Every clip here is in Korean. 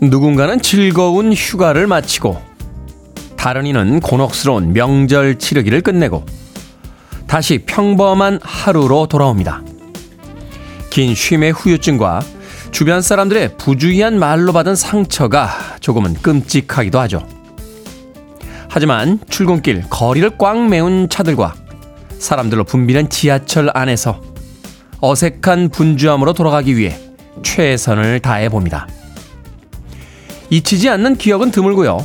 누군가는 즐거운 휴가를 마치고 다른 이는 곤혹스러운 명절 치르기를 끝내고 다시 평범한 하루로 돌아옵니다. 긴 쉼의 후유증과 주변 사람들의 부주의한 말로 받은 상처가 조금은 끔찍하기도 하죠. 하지만 출근길 거리를 꽉 메운 차들과 사람들로 붐비는 지하철 안에서 어색한 분주함으로 돌아가기 위해 최선을 다해봅니다. 잊히지 않는 기억은 드물고요.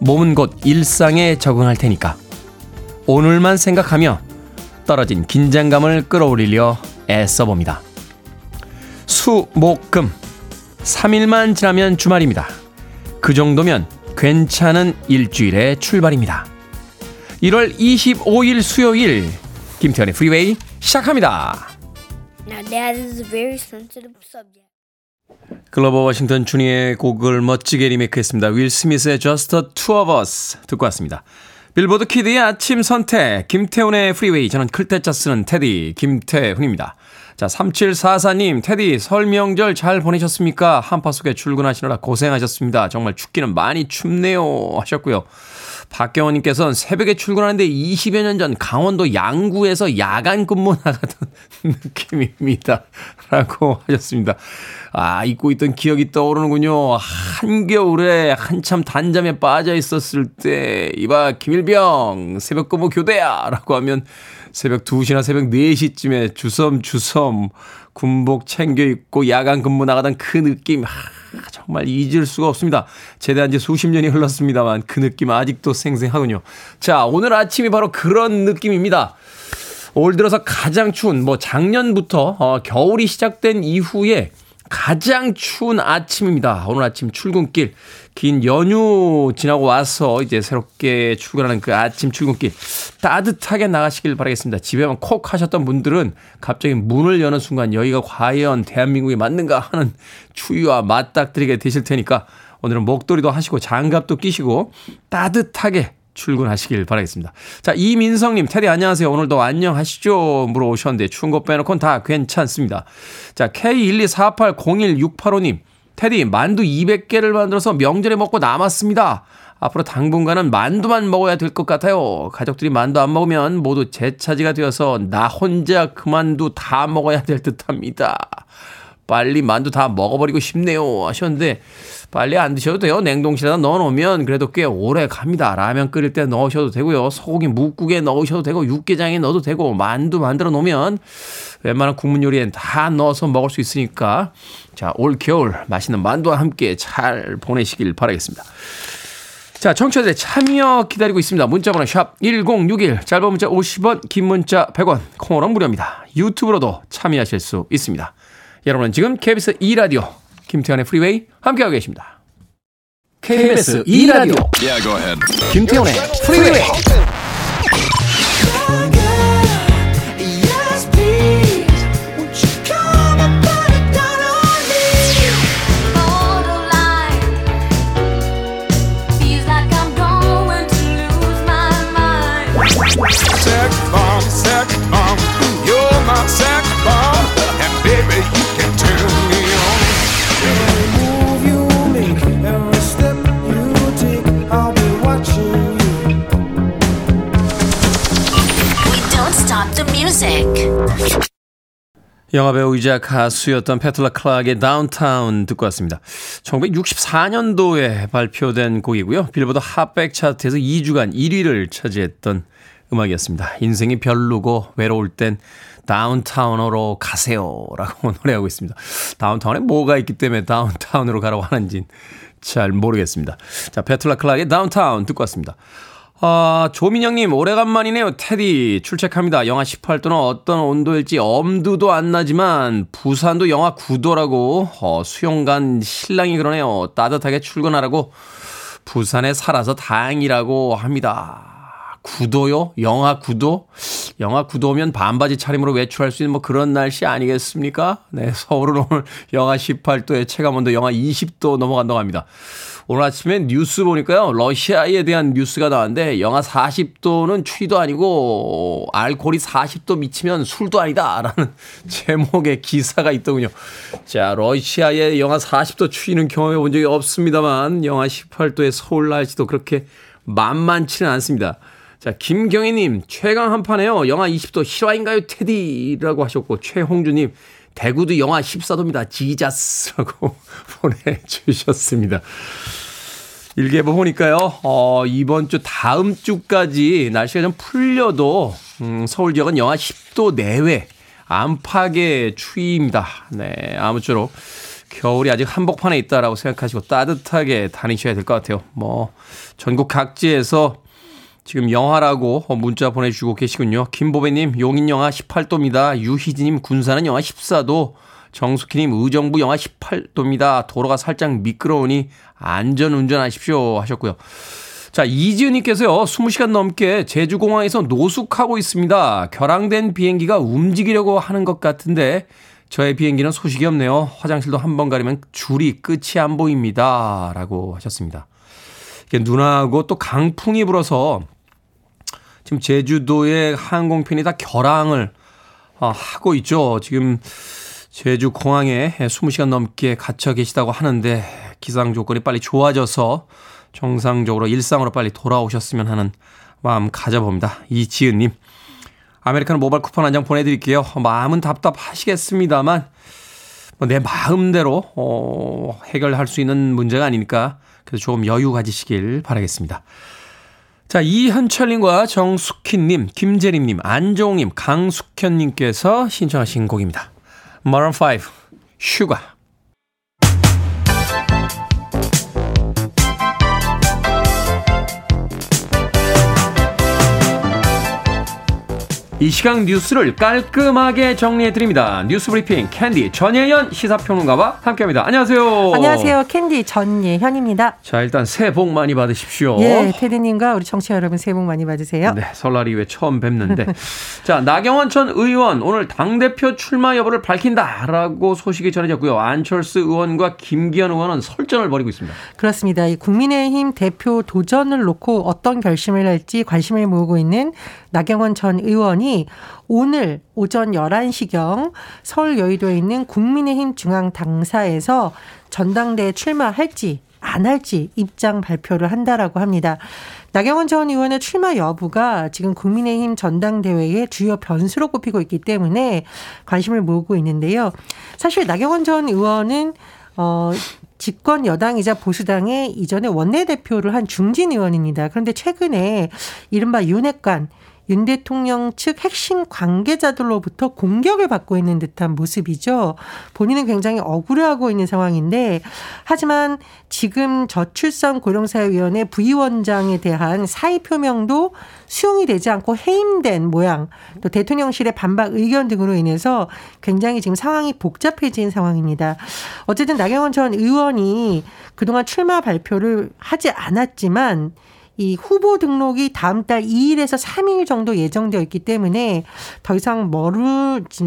몸은 곧 일상에 적응할 테니까 오늘만 생각하며 떨어진 긴장감을 끌어올리려 애써봅니다. 수, 목, 금 3일만 지나면 주말입니다. 그 정도면 괜찮은 일주일의 출발입니다. 1월 25일 수요일 김태현의 프리웨이 시작합니다. Now that is a very sensitive subject. 글로버 워싱턴 주니의 곡을 멋지게 리메이크했습니다. 윌 스미스의 Just the Two of Us 듣고 왔습니다. 빌보드 키드의 아침 선택 김태훈의 프리웨이. 저는 클 때 짜 쓰는 테디 김태훈입니다. 자, 3744님 테디 설 명절 잘 보내셨습니까? 한파 속에 출근하시느라 고생하셨습니다. 정말 춥기는 많이 춥네요 하셨고요. 박경원님께서는 새벽에 출근하는데 20여 년 전 강원도 양구에서 야간 근무 나가던 느낌입니다 라고 하셨습니다. 아, 잊고 있던 기억이 떠오르는군요. 한겨울에 한참 단잠에 빠져 있었을 때 이봐 김일병 새벽 근무 교대야 라고 하면 새벽 2시나 새벽 4시쯤에 주섬주섬 군복 챙겨 입고 야간 근무 나가던 그 느낌, 정말 잊을 수가 없습니다. 제대한 지 수십 년이 흘렀습니다만 그 느낌 아직도 생생하군요. 자, 오늘 아침이 바로 그런 느낌입니다. 올 들어서 가장 추운, 뭐 작년부터 겨울이 시작된 이후에 가장 추운 아침입니다. 오늘 아침 출근길, 긴 연휴 지나고 와서 이제 새롭게 출근하는 그 아침 출근길 따뜻하게 나가시길 바라겠습니다. 집에만 콕 하셨던 분들은 갑자기 문을 여는 순간 여기가 과연 대한민국이 맞는가 하는 추위와 맞닥뜨리게 되실 테니까 오늘은 목도리도 하시고 장갑도 끼시고 따뜻하게 출근하시길 바라겠습니다. 자, 이민성님, 테디 안녕하세요. 오늘도 안녕하시죠? 물어오셨는데 추운 거 빼놓고는 다 괜찮습니다. 자, K124801685님, 테디 만두 200개를 만들어서 명절에 먹고 남았습니다. 앞으로 당분간은 만두만 먹어야 될 것 같아요. 가족들이 만두 안 먹으면 모두 제 차지가 되어서 나 혼자 그 만두 다 먹어야 될 듯합니다. 빨리 만두 다 먹어버리고 싶네요 하셨는데 빨리 안 드셔도 돼요. 냉동실에다 넣어놓으면 그래도 꽤 오래 갑니다. 라면 끓일 때 넣으셔도 되고요. 소고기 묵국에 넣으셔도 되고 육개장에 넣어도 되고 만두 만들어 놓으면 웬만한 국물 요리엔 다 넣어서 먹을 수 있으니까 자, 올 겨울 맛있는 만두와 함께 잘 보내시길 바라겠습니다. 자, 청취자들의 참여 기다리고 있습니다. 문자번호 샵 1061, 짧은 문자 50원, 긴 문자 100원, 콩으로는 무료입니다. 유튜브로도 참여하실 수 있습니다. 여러분은 지금 KBS 2라디오 김태현의 프리웨이 함께하고 계십니다. KBS 2라디오 김태현의 프리웨이. 영화배우이자 가수였던 패트라 클락의 다운타운 듣고 왔습니다. 1964년도에 발표된 곡이고요. 빌보드 핫백 차트에서 2주간 1위를 차지했던 음악이었습니다. 인생이 별로고 외로울 땐 다운타운으로 가세요 라고 노래하고 있습니다. 다운타운에 뭐가 있기 때문에 다운타운으로 가라고 하는지는 잘 모르겠습니다. 자, 패트라 클락의 다운타운 듣고 왔습니다. 아, 조민영님, 오래간만이네요. 테디 출첵합니다. 영하 18도는 어떤 온도일지 엄두도 안 나지만 부산도 영하 9도라고 수영간 신랑이 그러네요. 따뜻하게 출근하라고 부산에 살아서 다행이라고 합니다. 9도요? 영하 9도? 영하 9도면 반바지 차림으로 외출할 수 있는 뭐 그런 날씨 아니겠습니까? 네, 서울은 오늘 영하 18도에 체감온도 영하 20도 넘어간다고 합니다. 오늘 아침에 뉴스 보니까요, 러시아에 대한 뉴스가 나왔는데 영하 40도는 추위도 아니고 알코올이 40도 미치면 술도 아니다라는 제목의 기사가 있더군요. 자, 러시아의 영하 40도 추위는 경험해 본 적이 없습니다만 영하 18도의 서울 날씨도 그렇게 만만치는 않습니다. 자, 김경희님, 최강 한파네요. 영하 20도 실화인가요, 테디라고 하셨고, 최홍주님, 대구도 영하 14도입니다. 지자스라고 보내주셨습니다. 일기예보 보니까요, 이번 주 다음 주까지 날씨가 좀 풀려도 서울 지역은 영하 10도 내외 안팎의 추위입니다. 네, 아무쪼록 겨울이 아직 한복판에 있다라고 생각하시고 따뜻하게 다니셔야 될 것 같아요. 뭐 전국 각지에서 지금 영하라고 문자 보내주고 계시군요. 김보배님, 용인 영하 18도입니다. 유희진님, 군산은 영하 14도. 정숙희님, 의정부 영하 18도입니다. 도로가 살짝 미끄러우니 안전운전하십시오 하셨고요. 자, 이지은님께서요, 20시간 넘게 제주공항에서 노숙하고 있습니다. 결항된 비행기가 움직이려고 하는 것 같은데 저의 비행기는 소식이 없네요. 화장실도 한 번 가려면 줄이 끝이 안 보입니다 라고 하셨습니다. 눈하고 또 강풍이 불어서 지금 제주도의 항공편이 다 결항을 하고 있죠. 지금 제주 공항에 20시간 넘게 갇혀 계시다고 하는데 기상 조건이 빨리 좋아져서 정상적으로 일상으로 빨리 돌아오셨으면 하는 마음 가져봅니다. 이지은님, 아메리카노 모바일 쿠폰 한 장 보내드릴게요. 마음은 답답하시겠습니다만 뭐 내 마음대로 해결할 수 있는 문제가 아니니까 그래서 조금 여유 가지시길 바라겠습니다. 자, 이현철님과 정숙희님, 김재림님, 안정님, 강숙현님께서 신청하신 곡입니다. Modern Five, Sugar. 이 시각 뉴스를 깔끔하게 정리해드립니다. 뉴스브리핑 캔디 전예현 시사평론가와 함께합니다. 안녕하세요. 안녕하세요. 캔디 전예현입니다. 자, 일단 새해 복 많이 받으십시오. 예, 테디님과 우리 청취자 여러분 새해 복 많이 받으세요. 네, 설날 이후에 처음 뵙는데. 자, 나경원 전 의원 오늘 당대표 출마 여부를 밝힌다라고 소식이 전해졌고요. 안철수 의원과 김기현 의원은 설전을 벌이고 있습니다. 그렇습니다. 이 국민의힘 대표 도전을 놓고 어떤 결심을 할지 관심을 모으고 있는 나경원 전 의원이 오늘 오전 11시경 서울 여의도에 있는 국민의힘 중앙당사에서 전당대회 출마할지 안 할지 입장 발표를 한다라고 합니다. 나경원 전 의원의 출마 여부가 지금 국민의힘 전당대회의 주요 변수로 꼽히고 있기 때문에 관심을 모으고 있는데요. 사실 나경원 전 의원은 집권 여당이자 보수당의 이전에 원내대표를 한 중진 의원입니다. 그런데 최근에 이른바 윤핵관 윤 대통령 측 핵심 관계자들로부터 공격을 받고 있는 듯한 모습이죠. 본인은 굉장히 억울해하고 있는 상황인데, 하지만 지금 저출산 고령사회위원회 부위원장에 대한 사의 표명도 수용이 되지 않고 해임된 모양, 또 대통령실의 반박 의견 등으로 인해서 굉장히 지금 상황이 복잡해진 상황입니다. 어쨌든 나경원 전 의원이 그동안 출마 발표를 하지 않았지만 이 후보 등록이 다음 달 2일에서 3일 정도 예정되어 있기 때문에 더 이상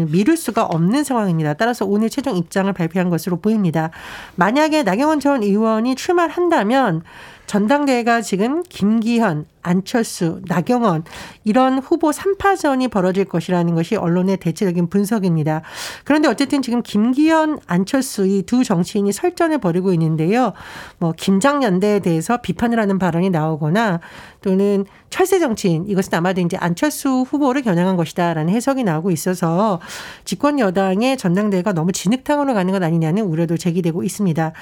미룰 수가 없는 상황입니다. 따라서 오늘 최종 입장을 발표한 것으로 보입니다. 만약에 나경원 전 의원이 출마한다면 전당대회가 지금 김기현, 안철수, 나경원 이런 후보 3파전이 벌어질 것이라는 것이 언론의 대체적인 분석입니다. 그런데 어쨌든 지금 김기현, 안철수 이 두 정치인이 설전을 벌이고 있는데요. 뭐 김장연대에 대해서 비판을 하는 발언이 나오거나 또는 철새 정치인, 이것은 아마도 이제 안철수 후보를 겨냥한 것이다라는 해석이 나오고 있어서 집권 여당의 전당대회가 너무 진흙탕으로 가는 것 아니냐는 우려도 제기되고 있습니다.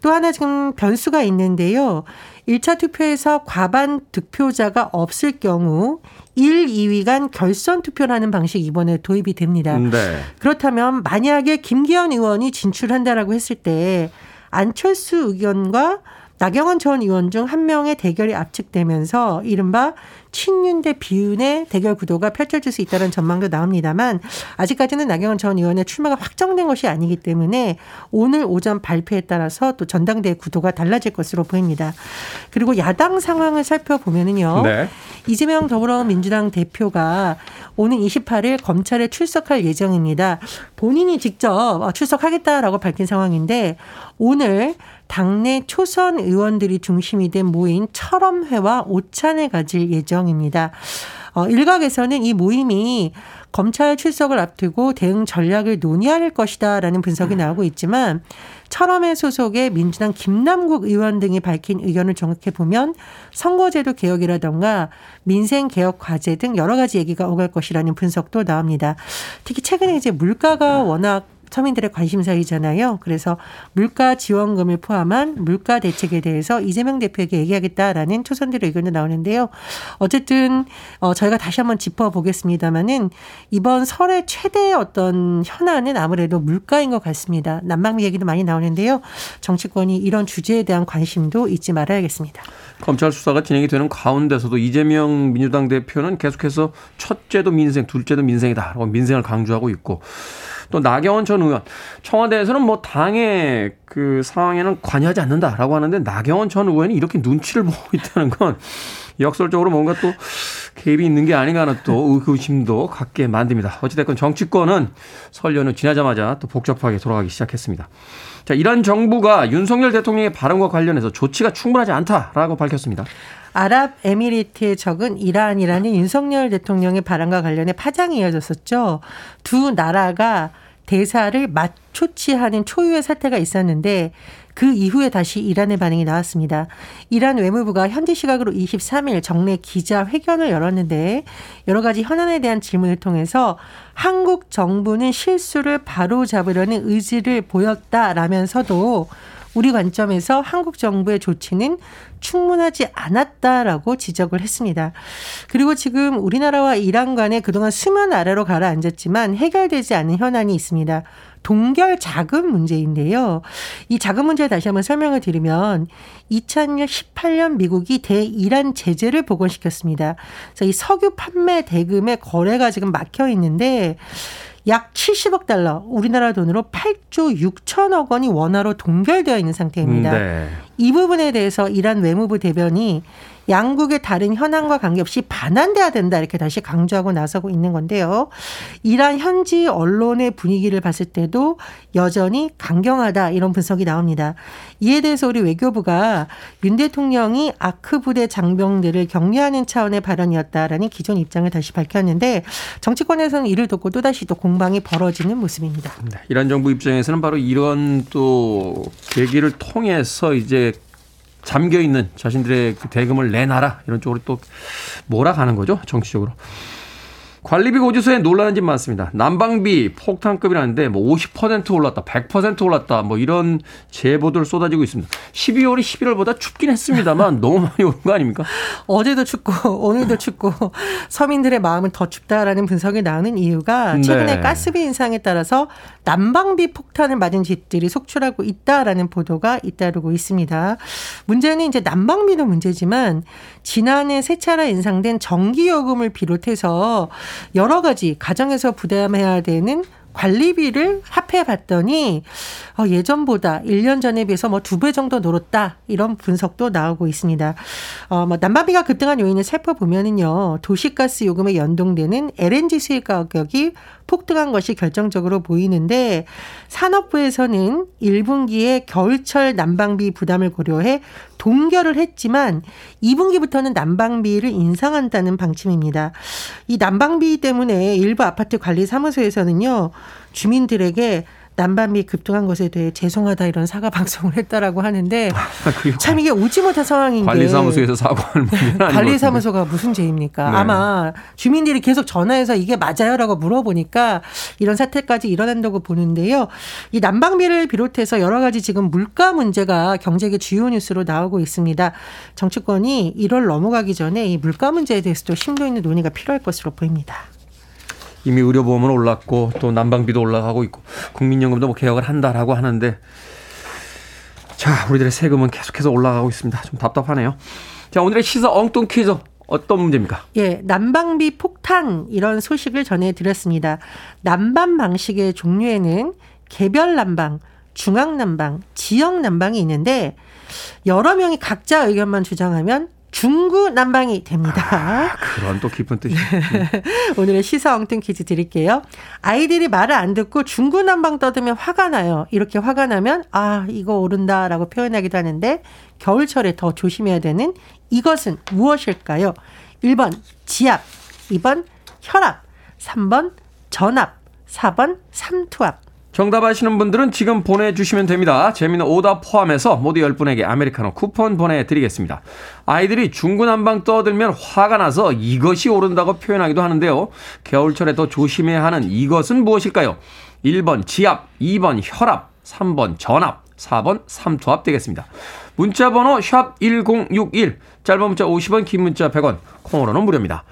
또 하나 지금 변수가 있는데요. 1차 투표에서 과반 득표자가 없을 경우 1, 2위 간 결선 투표를 하는 방식이 이번에 도입이 됩니다. 네. 그렇다면 만약에 김기현 의원이 진출한다라고 했을 때 안철수 의견과 나경원 전 의원 중 한 명의 대결이 압축되면서 이른바 친윤 대 비윤의 대결 구도가 펼쳐질 수 있다는 전망도 나옵니다만 아직까지는 나경원 전 의원의 출마가 확정된 것이 아니기 때문에 오늘 오전 발표에 따라서 또 전당대회 구도가 달라질 것으로 보입니다. 그리고 야당 상황을 살펴보면요. 네. 이재명 더불어민주당 대표가 오는 28일 검찰에 출석할 예정입니다. 본인이 직접 출석하겠다라고 밝힌 상황인데 오늘 당내 초선 의원들이 중심이 된 모임 철험회와 오찬을 가질 예정입니다. 일각에서는 이 모임이 검찰 출석을 앞두고 대응 전략을 논의할 것이다라는 분석이 나오고 있지만 철험회 소속의 민주당 김남국 의원 등이 밝힌 의견을 정확해보면 선거제도 개혁이라던가 민생개혁 과제 등 여러 가지 얘기가 오갈 것이라는 분석도 나옵니다. 특히 최근에 이제 물가가 워낙 서민들의 관심사이잖아요. 그래서 물가 지원금을 포함한 물가 대책에 대해서 이재명 대표에게 얘기하겠다라는 초선들의 의견도 나오는데요. 어쨌든 저희가 다시 한번 짚어보겠습니다마는 이번 설의 최대의 어떤 현안은 아무래도 물가인 것 같습니다. 난방비 얘기도 많이 나오는데요. 정치권이 이런 주제에 대한 관심도 잊지 말아야겠습니다. 검찰 수사가 진행이 되는 가운데서도 이재명 민주당 대표는 계속해서 첫째도 민생, 둘째도 민생이다. 민생을 강조하고 있고 또 나경원 전 의원, 청와대에서는 뭐 당의 그 상황에는 관여하지 않는다라고 하는데 나경원 전 의원이 이렇게 눈치를 보고 있다는 건 역설적으로 뭔가 또 개입이 있는 게 아닌가 하는 또 의구심도 갖게 만듭니다. 어찌됐건 정치권은 설 연휴 지나자마자 또 복잡하게 돌아가기 시작했습니다. 자, 이란 정부가 윤석열 대통령의 발언과 관련해서 조치가 충분하지 않다라고 밝혔습니다. 아랍에미리트의 적은 이란이라는 윤석열 대통령의 발언과 관련해 파장이 이어졌었죠. 두 나라가 대사를 맞초치하는 초유의 사태가 있었는데 그 이후에 다시 이란의 반응이 나왔습니다. 이란 외무부가 현지 시각으로 23일 정례 기자회견을 열었는데 여러 가지 현안에 대한 질문을 통해서 한국 정부는 실수를 바로잡으려는 의지를 보였다라면서도 우리 관점에서 한국 정부의 조치는 충분하지 않았다라고 지적을 했습니다. 그리고 지금 우리나라와 이란 간에 그동안 수면 아래로 가라앉았지만 해결되지 않은 현안이 있습니다. 동결 자금 문제인데요. 이 자금 문제에 다시 한번 설명을 드리면 2018년 미국이 대이란 제재를 복원시켰습니다. 그래서 이 석유 판매 대금의 거래가 지금 막혀 있는데 약 70억 달러, 우리나라 돈으로 8조 6천억 원이 원화로 동결되어 있는 상태입니다. 네. 이 부분에 대해서 이란 외무부 대변이 양국의 다른 현황과 관계없이 반환돼야 된다 이렇게 다시 강조하고 나서고 있는 건데요. 이란 현지 언론의 분위기를 봤을 때도 여전히 강경하다 이런 분석이 나옵니다. 이에 대해서 우리 외교부가 윤 대통령이 아크 부대 장병들을 격려하는 차원의 발언이었다라는 기존 입장을 다시 밝혔는데 정치권에서는 이를 돕고 또다시 또 공방이 벌어지는 모습입니다. 네, 이란 정부 입장에서는 바로 이런 또 계기를 통해서 이제 잠겨있는 자신들의 대금을 내놔라 이런 쪽으로 또 몰아가는 거죠. 정치적으로. 관리비 고지서에 놀라는 집 많습니다. 난방비 폭탄급이라는데 뭐 50% 올랐다 100% 올랐다 뭐 이런 제보들 쏟아지고 있습니다. 12월이 11월보다 춥긴 했습니다만 너무 많이 오른 거 아닙니까? 어제도 춥고 오늘도 춥고 서민들의 마음은 더 춥다라는 분석이 나오는 이유가 최근에 네. 가스비 인상에 따라서 난방비 폭탄을 맞은 집들이 속출하고 있다라는 보도가 잇따르고 있습니다. 문제는 이제 난방비도 문제지만 지난해 세 차례 인상된 전기요금을 비롯해서 여러 가지 가정에서 부담해야 되는 관리비를 합해 봤더니 예전보다 1년 전에 비해서 뭐 2배 정도 늘었다 이런 분석도 나오고 있습니다. 난방비가 급등한 요인을 살펴보면은요 도시가스 요금에 연동되는 LNG 수입 가격이 폭등한 것이 결정적으로 보이는데 산업부에서는 1분기에 겨울철 난방비 부담을 고려해 동결을 했지만 2분기부터는 난방비를 인상한다는 방침입니다. 이 난방비 때문에 일부 아파트 관리 사무소에서는요. 주민들에게 난방비 급등한 것에 대해 죄송하다 이런 사과 방송을 했다라고 하는데 참 이게 오지 못한 상황인 게 관리사무소에서 사과할 문제는 아니거든요. 관리사무소가 무슨 죄입니까? 네. 아마 주민들이 계속 전화해서 이게 맞아요라고 물어보니까 이런 사태까지 일어난다고 보는데요. 이 난방비를 비롯해서 여러 가지 지금 물가 문제가 경제계 주요 뉴스로 나오고 있습니다. 정치권이 1월 넘어가기 전에 이 물가 문제에 대해서도 심도 있는 논의가 필요할 것으로 보입니다. 이미 의료보험은 올랐고 또 난방비도 올라가고 있고 국민연금도 뭐 개혁을 한다라고 하는데 자 우리들의 세금은 계속해서 올라가고 있습니다. 좀 답답하네요. 자 오늘의 시사 엉뚱 퀴즈 어떤 문제입니까? 예, 난방비 폭탄 이런 소식을 전해드렸습니다. 난방 방식의 종류에는 개별 난방, 중앙 난방, 지역 난방이 있는데 여러 명이 각자 의견만 주장하면 중구난방이 됩니다. 아, 그런 또 깊은 뜻이죠. 오늘의 시사 엉뚱 퀴즈 드릴게요. 아이들이 말을 안 듣고 중구난방 떠들면 화가 나요. 이렇게 화가 나면 아 이거 오른다라고 표현하기도 하는데 겨울철에 더 조심해야 되는 이것은 무엇일까요? 1번 지압, 2번 혈압, 3번 전압, 4번 삼투압. 정답 아시는 분들은 지금 보내주시면 됩니다. 재미있는 오답 포함해서 모두 10분에게 아메리카노 쿠폰 보내드리겠습니다. 아이들이 중구난방 떠들면 화가 나서 이것이 오른다고 표현하기도 하는데요. 겨울철에 더 조심해야 하는 이것은 무엇일까요? 1번 지압, 2번 혈압, 3번 전압, 4번 삼투압 되겠습니다. 문자번호 샵1061, 짧은 문자 50원, 긴 문자 100원, 콩으로는 무료입니다.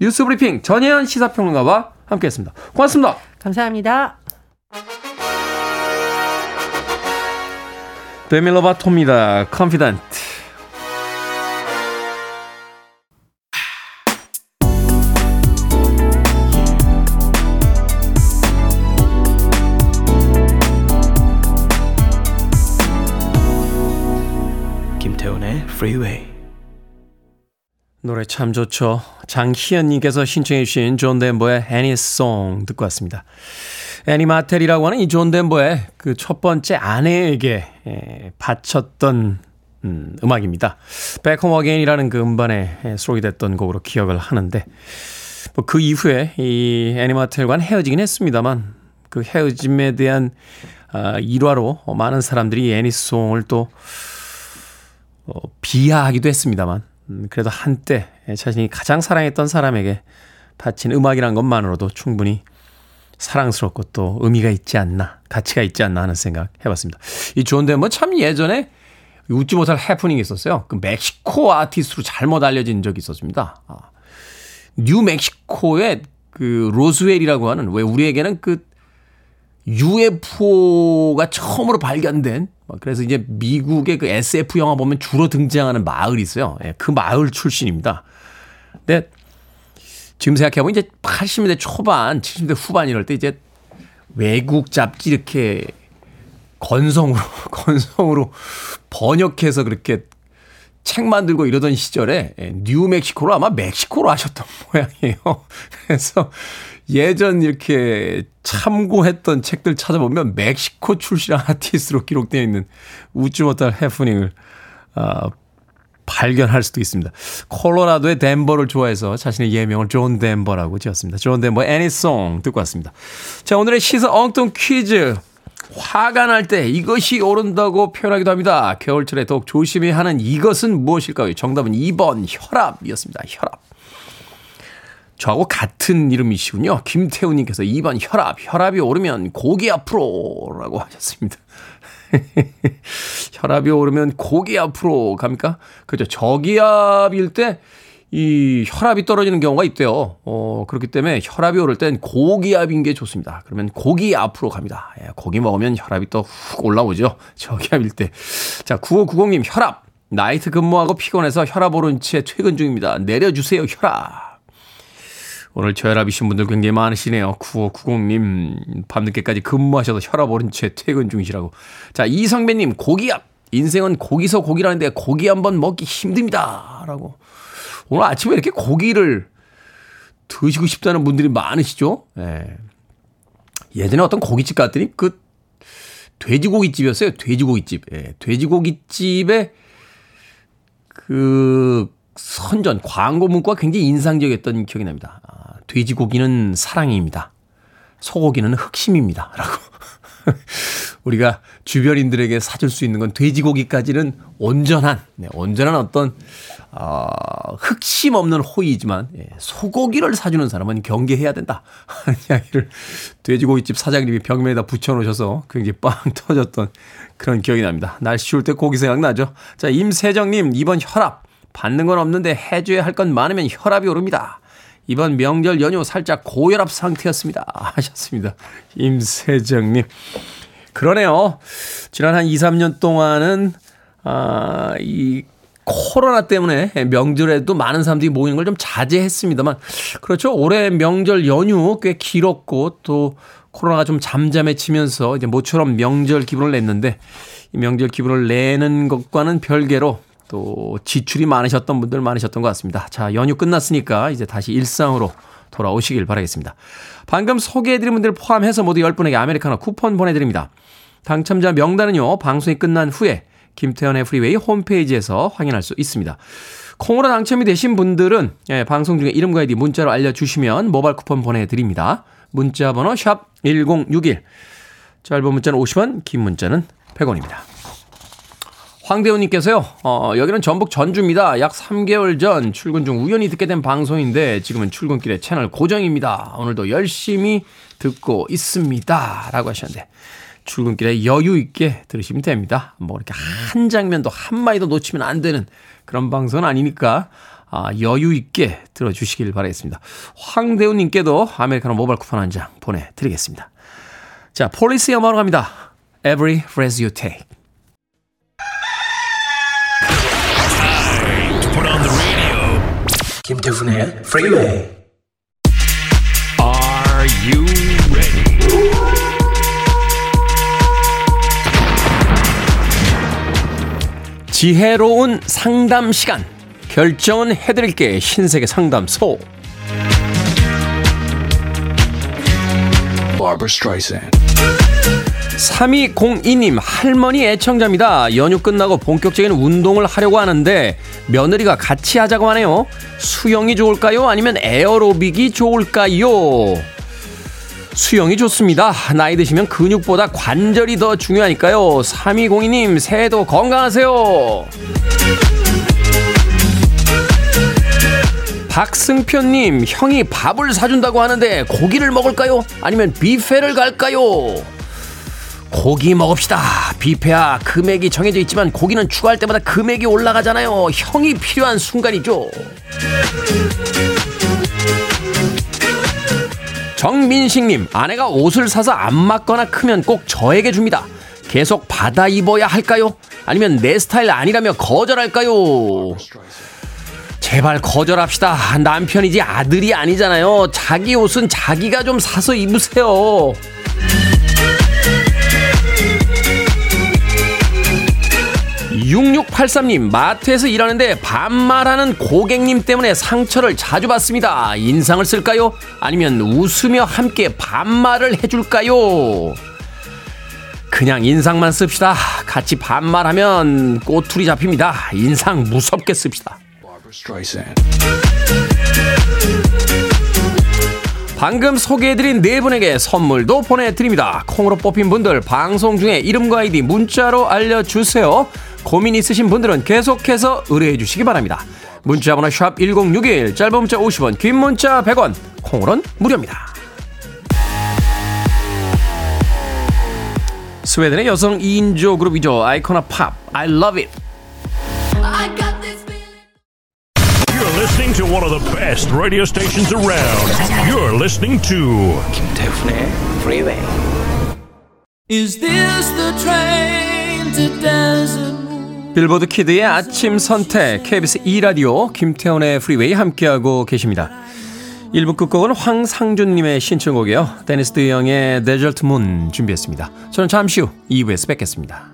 뉴스브리핑 전혜연 시사평론가와 함께했습니다. 고맙습니다. 감사합니다. 데밀로바토입니다. Confident. 김태훈의 Freeway. 노래 참 좋죠. 장희연님께서 신청해 주신 존 덴버의 Any Song 듣고 왔습니다. 애니 마텔이라고 하는 이 존 덴버의 그 첫 번째 아내에게 바쳤던 음악입니다. Back Home Again이라는 그 음반에 수록이 됐던 곡으로 기억을 하는데 뭐 그 이후에 이 애니 마텔과는 헤어지긴 했습니다만 그 헤어짐에 대한 일화로 많은 사람들이 애니송을 또 비하하기도 했습니다만 그래도 한때 자신이 가장 사랑했던 사람에게 바친 음악이란 것만으로도 충분히 사랑스럽고 또 의미가 있지 않나, 가치가 있지 않나 하는 생각 해봤습니다. 이 존 덴버 참 예전에 웃지 못할 해프닝이 있었어요. 그 멕시코 아티스트로 잘못 알려진 적이 있었습니다. 뉴멕시코의 그 로스웰이라고 하는, 왜 우리에게는 그 UFO가 처음으로 발견된, 그래서 이제 미국의 그 SF 영화 보면 주로 등장하는 마을이 있어요. 그 마을 출신입니다. 근데 지금 생각해보면 이제 80년대 초반, 70년대 후반 이럴 때 이제 외국 잡지 이렇게 건성으로 번역해서 그렇게 책 만들고 이러던 시절에 뉴멕시코로 아마 멕시코로 하셨던 모양이에요. 그래서 예전 이렇게 참고했던 책들 찾아보면 멕시코 출신 아티스트로 기록되어 있는 웃지 못할 해프닝을 발견할 수도 있습니다. 콜로라도의 덴버를 좋아해서 자신의 예명을 존 덴버라고 지었습니다. 존 덴버 애니송 듣고 왔습니다. 자, 오늘의 시사 엉뚱 퀴즈. 화가 날 때 이것이 오른다고 표현하기도 합니다. 겨울철에 더욱 조심해야 하는 이것은 무엇일까요? 정답은 2번 혈압이었습니다. 혈압. 저하고 같은 이름이시군요. 김태훈 님께서 2번 혈압. 혈압이 오르면 고개 앞으로 라고 하셨습니다. 혈압이 오르면 고개 앞으로 갑니까? 그렇죠. 저기압일 때 이 혈압이 떨어지는 경우가 있대요. 그렇기 때문에 혈압이 오를 땐 고기압인 게 좋습니다. 그러면 고기 앞으로 갑니다. 예, 고기 먹으면 혈압이 또 훅 올라오죠. 저기압일 때. 자, 9590님 혈압. 나이트 근무하고 피곤해서 혈압 오른 채 퇴근 중입니다. 내려주세요 혈압. 오늘 저혈압이신 분들 굉장히 많으시네요. 9590님 밤늦게까지 근무하셔서 혈압 오른 채 퇴근 중이시라고. 자, 이성배님 고기압. 인생은 고기서 고기라는데 고기 한번 먹기 힘듭니다. 라고. 오늘 아침에 이렇게 고기를 드시고 싶다는 분들이 많으시죠? 예. 예전에 어떤 고깃집 갔더니 그 돼지고깃집이었어요. 돼지고깃집. 예. 돼지고깃집에 그 선전, 광고 문구가 굉장히 인상적이었던 기억이 납니다. 아, 돼지고기는 사랑입니다. 소고기는 흑심입니다. 라고. 우리가 주변인들에게 사줄 수 있는 건 돼지고기까지는 온전한 어떤 흑심 없는 호의이지만 소고기를 사주는 사람은 경계해야 된다 하는 이야기를 돼지고기집 사장님이 벽면에다 붙여놓으셔서 굉장히 빵 터졌던 그런 기억이 납니다. 날씨 추울 때 고기 생각나죠. 자, 임세정님 2번 혈압. 받는 건 없는데 해줘야 할 건 많으면 혈압이 오릅니다. 이번 명절 연휴 살짝 고혈압 상태였습니다. 하셨습니다. 임세정님. 그러네요. 지난 한 2, 3년 동안은, 이 코로나 때문에 명절에도 많은 사람들이 모이는 걸 좀 자제했습니다만, 그렇죠. 올해 명절 연휴 꽤 길었고, 또 코로나가 좀 잠잠해지면서 이제 모처럼 명절 기분을 냈는데, 이 명절 기분을 내는 것과는 별개로 또 지출이 많으셨던 분들 많으셨던 것 같습니다. 자, 연휴 끝났으니까 이제 다시 일상으로 돌아오시길 바라겠습니다. 방금 소개해드린 분들 포함해서 모두 10분에게 아메리카노 쿠폰 보내드립니다. 당첨자 명단은요, 방송이 끝난 후에 김태현의 프리웨이 홈페이지에서 확인할 수 있습니다. 콩으로 당첨이 되신 분들은 방송 중에 이름과 아이디 문자로 알려주시면 모바일 쿠폰 보내드립니다. 문자 번호 샵 1061, 짧은 문자는 50원, 긴 문자는 100원입니다. 황대훈님께서요. 여기는 전북 전주입니다. 약 3개월 전 출근 중 우연히 듣게 된 방송인데 지금은 출근길에 채널 고정입니다. 오늘도 열심히 듣고 있습니다. 라고 하셨는데 출근길에 여유 있게 들으시면 됩니다. 뭐 이렇게 한 장면도 한 마디도 놓치면 안 되는 그런 방송은 아니니까 여유 있게 들어주시길 바라겠습니다. 황대훈님께도 아메리카노 모바일 쿠폰 한 장 보내드리겠습니다. 자, 폴리스의 음악으로 갑니다. Every breath you take. Time to put on the radio. 김태훈의 Freeway. Are you ready? 지혜로운 상담 시간. 결정은 해드릴게. 신세계 상담소. Barbara Streisand. 3202님, 할머니 애청자입니다. 연휴 끝나고 본격적인 운동을 하려고 하는데 며느리가 같이 하자고 하네요. 수영이 좋을까요? 아니면 에어로빅이 좋을까요? 수영이 좋습니다. 나이 드시면 근육보다 관절이 더 중요하니까요. 3202님, 새해도 건강하세요. 박승표님, 형이 밥을 사준다고 하는데 고기를 먹을까요? 아니면 뷔페를 갈까요? 고기 먹읍시다. 뷔페야 금액이 정해져 있지만 고기는 추가할 때마다 금액이 올라가잖아요. 형이 필요한 순간이죠. 정민식님, 아내가 옷을 사서 안 맞거나 크면 꼭 저에게 줍니다. 계속 받아 입어야 할까요? 아니면 내 스타일 아니라며 거절할까요? 제발 거절합시다. 남편이지 아들이 아니잖아요. 자기 옷은 자기가 좀 사서 입으세요. 6683님, 마트에서 일하는데 반말하는 고객님 때문에 상처를 자주 받습니다. 인상을 쓸까요? 아니면 웃으며 함께 반말을 해줄까요? 그냥 인상만 씁시다. 같이 반말하면 꼬투리 잡힙니다. 인상 무섭게 씁시다. 방금 소개해드린 네 분에게 선물도 보내드립니다. 콩으로 뽑힌 분들 방송 중에 이름과 아이디 문자로 알려주세요. 고민 있으신 분들은 계속해서 의뢰해주시기 바랍니다. 문자번호 샵 1061, 짧은 문자 50원, 긴 문자 100원, 콩으로는 무료입니다. 스웨덴의 여성 2인조 그룹이죠. 아이코나 팝, I love it. Listening to one of the best radio stations around. You're listening to 김태훈의 Freeway. Is this the train to desert? 빌보드 키드의 아침 선택 KBS 2 라디오 김태훈의 Freeway 함께하고 계십니다. 1부 끝곡은 황상준님의 신청곡이에요. 데니스 드영의 Desert Moon 준비했습니다. 저는 잠시 후 2부에서 뵙겠습니다.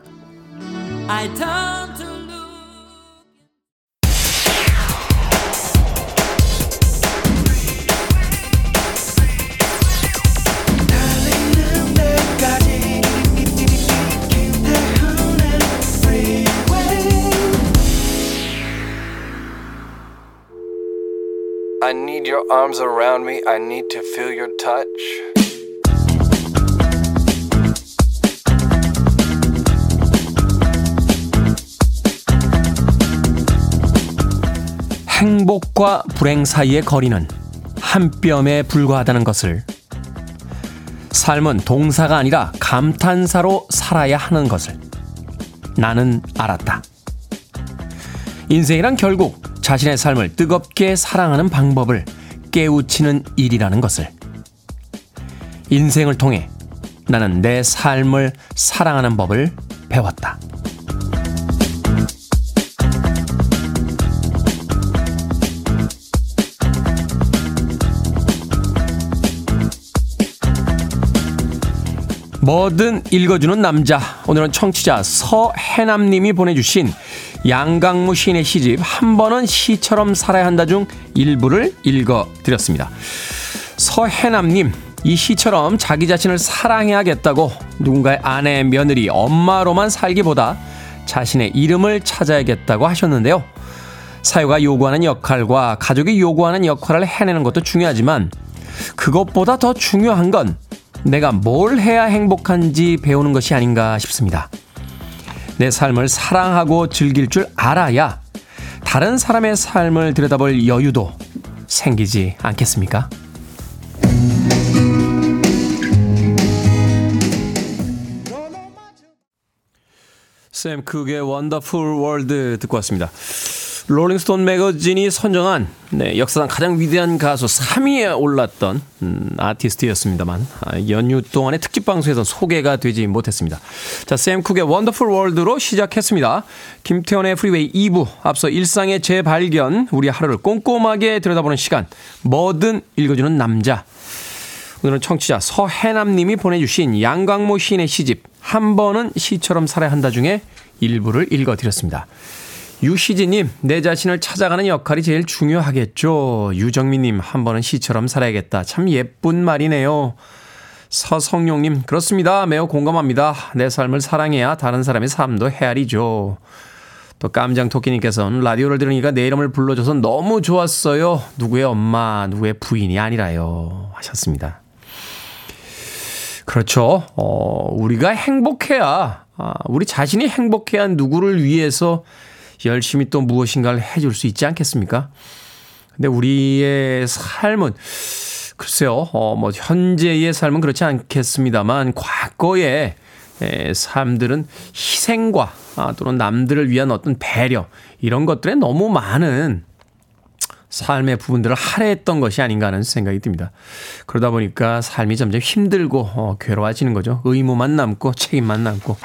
I need your arms around me. I need to feel your touch. 행복과 불행 사이의 거리는 한 뼘에 불과하다는 것을, 삶은 동사가 아니라 감탄사로 살아야 하는 것을 나는 알았다. 인생이란 결국 자신의 삶을 뜨겁게 사랑하는 방법을 깨우치는 일이라는 것을. 인생을 통해 나는 내 삶을 사랑하는 법을 배웠다. 뭐든 읽어주는 남자. 오늘은 청취자 서해남님이 보내주신 양강무 시인의 시집 한 번은 시처럼 살아야 한다 중 일부를 읽어드렸습니다. 서해남님, 이 시처럼 자기 자신을 사랑해야겠다고 누군가의 아내, 며느리, 엄마로만 살기보다 자신의 이름을 찾아야겠다고 하셨는데요. 사회가 요구하는 역할과 가족이 요구하는 역할을 해내는 것도 중요하지만 그것보다 더 중요한 건 내가 뭘 해야 행복한지 배우는 것이 아닌가 싶습니다. 내 삶을 사랑하고 즐길 줄 알아야 다른 사람의 삶을 들여다볼 여유도 생기지 않겠습니까? 샘 쿡의 원더풀 월드 듣고 왔습니다. 롤링스톤 매거진이 선정한 역사상 가장 위대한 가수 3위에 올랐던 아티스트였습니다만 연휴 동안의 특집 방송에서 소개가 되지 못했습니다. 자, 샘 쿡의 원더풀 월드로 시작했습니다. 김태현의 프리웨이 2부, 앞서 일상의 재발견, 우리 하루를 꼼꼼하게 들여다보는 시간, 뭐든 읽어주는 남자. 오늘은 청취자 서해남님이 보내주신 양광모 시인의 시집 한 번은 시처럼 살아야 한다 중에 일부를 읽어드렸습니다. 유시진님, 내 자신을 찾아가는 역할이 제일 중요하겠죠. 유정민님, 한 번은 시처럼 살아야겠다. 참 예쁜 말이네요. 서성용님, 그렇습니다. 매우 공감합니다. 내 삶을 사랑해야 다른 사람의 삶도 헤아리죠. 또 깜장토끼님께서는 라디오를 들으니까 내 이름을 불러줘서 너무 좋았어요. 누구의 엄마, 누구의 부인이 아니라요. 하셨습니다. 그렇죠. 우리가 행복해야, 우리 자신이 행복해야 누구를 위해서 열심히 또 무엇인가를 해줄 수 있지 않겠습니까? 근데 우리의 삶은, 글쎄요, 현재의 삶은 그렇지 않겠습니다만, 과거의 삶들은 희생과 또는 남들을 위한 어떤 배려, 이런 것들에 너무 많은 삶의 부분들을 할애했던 것이 아닌가 하는 생각이 듭니다. 그러다 보니까 삶이 점점 힘들고 괴로워지는 거죠. 의무만 남고 책임만 남고.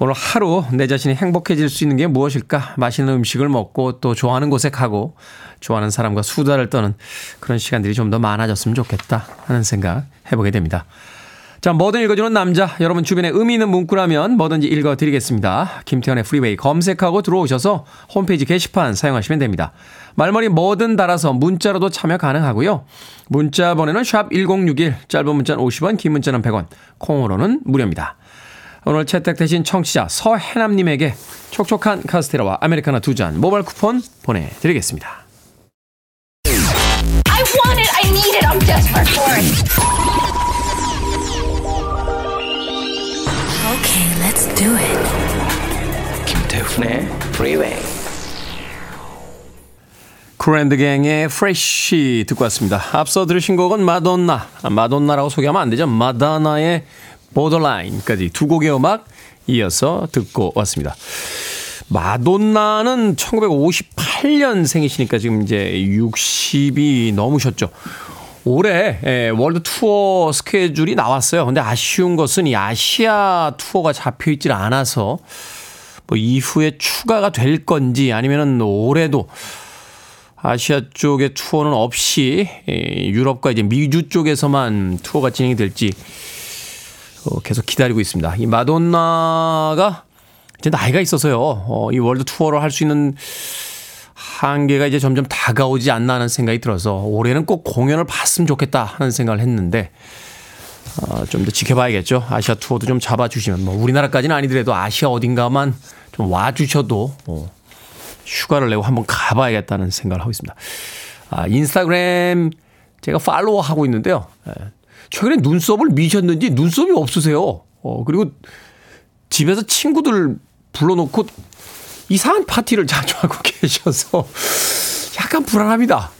오늘 하루 내 자신이 행복해질 수 있는 게 무엇일까? 맛있는 음식을 먹고 또 좋아하는 곳에 가고 좋아하는 사람과 수다를 떠는 그런 시간들이 좀 더 많아졌으면 좋겠다 하는 생각 해보게 됩니다. 자, 뭐든 읽어주는 남자, 여러분 주변에 의미 있는 문구라면 뭐든지 읽어드리겠습니다. 김태현의 프리웨이 검색하고 들어오셔서 홈페이지 게시판 사용하시면 됩니다. 말머리 뭐든 달아서 문자로도 참여 가능하고요. 문자 번호는 샵 1061, 짧은 문자는 50원, 긴 문자는 100원, 콩으로는 무료입니다. 오늘 채택되신 청취자 서해남님에게 촉촉한 카스테라와 아메리카노 2잔 모바일 쿠폰 보내드리겠습니다. I want it, I need it, I'm desperate for it. Okay, let's do it. 김태훈의 Freeway. 그랜드갱의 Fresh 듣고 왔습니다. 앞서 들으신 곡은 마돈나, 마돈나라고 소개하면 안 되죠. 마다나의 보더라인까지 두 곡의 음악 이어서 듣고 왔습니다. 마돈나는 1958년생이시니까 지금 이제 60이 넘으셨죠. 올해 월드 투어 스케줄이 나왔어요. 근데 아쉬운 것은 이 아시아 투어가 잡혀 있질 않아서 뭐 이후에 추가가 될 건지 아니면은 올해도 아시아 쪽의 투어는 없이 유럽과 이제 미주 쪽에서만 투어가 진행이 될지 계속 기다리고 있습니다. 이 마돈나가 이제 나이가 있어서요. 이 월드 투어를 할 수 있는 한계가 이제 점점 다가오지 않나 하는 생각이 들어서 올해는 꼭 공연을 봤으면 좋겠다 하는 생각을 했는데 좀 더 지켜봐야겠죠. 아시아 투어도 좀 잡아주시면 뭐 우리나라까지는 아니더라도 아시아 어딘가만 좀 와주셔도 휴가를 내고 한번 가봐야겠다는 생각을 하고 있습니다. 인스타그램 제가 팔로우하고 있는데요. 최근에 눈썹을 미셨는지 눈썹이 없으세요. 그리고 집에서 친구들 불러놓고 이상한 파티를 자주 하고 계셔서 약간 불안합니다.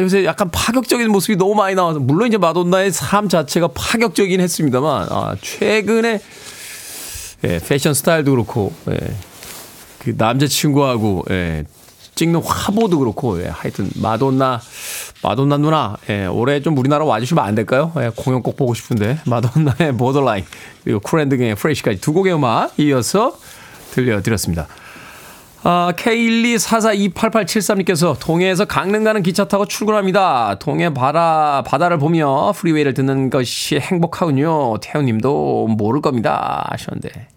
요새 약간 파격적인 모습이 너무 많이 나와서, 물론 이제 마돈나의 삶 자체가 파격적이긴 했습니다만, 최근에, 패션 스타일도 그렇고, 그 남자친구하고, 찍는 화보도 그렇고, 하여튼 마돈나 누나, 올해 좀 우리나라 와주시면 안 될까요? 공연 꼭 보고 싶은데. 마돈나의 보더라인 그리고 쿨앤드갱의 프레시까지 두 곡의 음악 이어서 들려드렸습니다. K1244288873님께서 동해에서 강릉 가는 기차 타고 출근합니다. 동해 바다를 보며 프리웨이를 듣는 것이 행복하군요. 태훈님도 모를 겁니다 하셨는데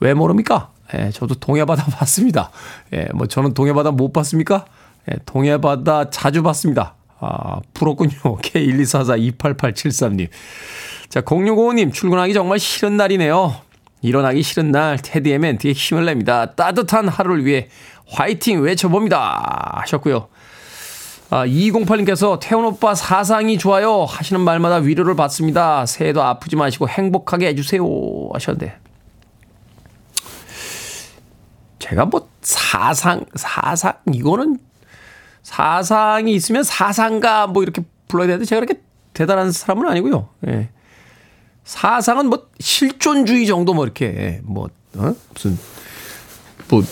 왜 모릅니까? 예, 저도 동해바다 봤습니다. 예, 뭐 저는 동해바다 못 봤습니까? 예, 동해바다 자주 봤습니다. 아, 부럽군요. K124428873님. 자, 0655님, 출근하기 정말 싫은 날이네요. 일어나기 싫은 날, 테디 M&T에 힘을 냅니다. 따뜻한 하루를 위해 화이팅 외쳐봅니다. 하셨고요. 아, 208님께서 태훈 오빠 사상이 좋아요. 하시는 말마다 위로를 받습니다. 새해도 아프지 마시고 행복하게 해주세요. 하셨는데. 제가 뭐 사상이 있으면 사상가 뭐 이렇게 불러야 되는데 제가 그렇게 대단한 사람은 아니고요. 예. 사상은 뭐 실존주의 정도 뭐 이렇게 뭐 무슨 뭐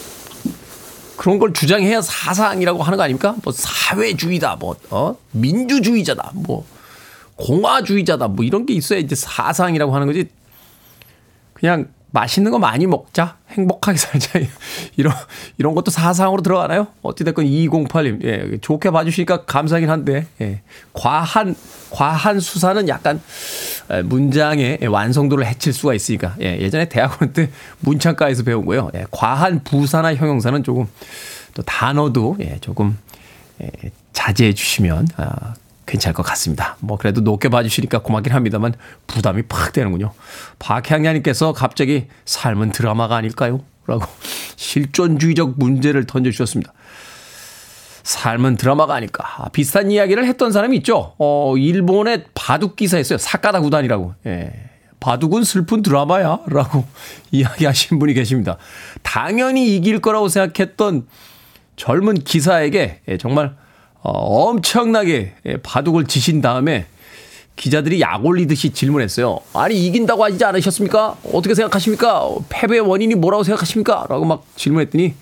그런 걸 주장해야 사상이라고 하는 거 아닙니까? 뭐 사회주의다, 뭐 민주주의자다, 뭐 공화주의자다, 뭐 이런 게 있어야 이제 사상이라고 하는 거지. 그냥 맛있는 거 많이 먹자, 행복하게 살자, 이런 것도 사상으로 들어가나요? 어찌됐건 2208님, 예, 좋게 봐주시니까 감사하긴 한데, 예, 과한 수사는 약간 문장의 완성도를 해칠 수가 있으니까, 예, 예전에 대학원 때 문창과에서 배운 거예요. 예, 과한 부사나 형용사는 조금, 또 단어도, 예, 조금, 예, 자제해 주시면, 아, 괜찮을 것 같습니다. 뭐 그래도 높게 봐주시니까 고맙긴 합니다만 부담이 팍 되는군요. 박향야님께서 갑자기 삶은 드라마가 아닐까요? 라고 실존주의적 문제를 던져주셨습니다. 삶은 드라마가 아닐까. 비슷한 이야기를 했던 사람이 있죠. 일본의 바둑 기사였어요. 사카다 구단이라고. 예. 바둑은 슬픈 드라마야 라고 이야기하신 분이 계십니다. 당연히 이길 거라고 생각했던 젊은 기사에게 정말 엄청나게 바둑을 지신 다음에 기자들이 약 올리듯이 질문했어요. 아니 이긴다고 하지 않으셨습니까? 어떻게 생각하십니까? 패배의 원인이 뭐라고 생각하십니까? 라고 막 질문했더니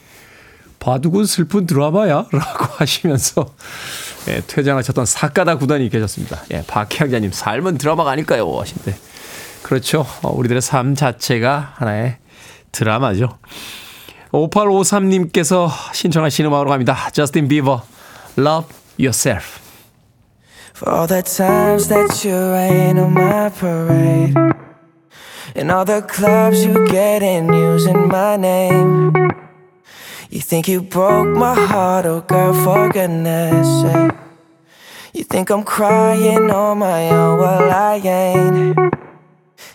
바둑은 슬픈 드라마야? 라고 하시면서 예, 퇴장하셨던 사카다 구단이 계셨습니다. 예, 박희학자님 삶은 드라마가 아닐까요? 하신데 그렇죠. 우리들의 삶 자체가 하나의 드라마죠. 5853님께서 신청하신 음악으로 갑니다. 저스틴 비버 Love yourself. For all the times that you rain on my parade, and all the clubs you get in using my name. You think you broke my heart, oh girl, for goodness sake. You think I'm crying on my own, well I ain't.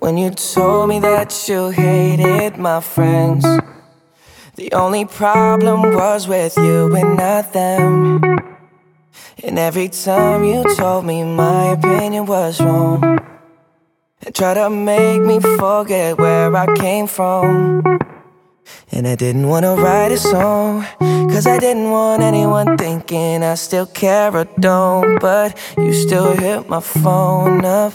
When you told me that you hated my friends, the only problem was with you and not them. And every time you told me my opinion was wrong, and tried to make me forget where I came from. And I didn't want to write a song, cause I didn't want anyone thinking I still care or don't. But you still hit my phone up,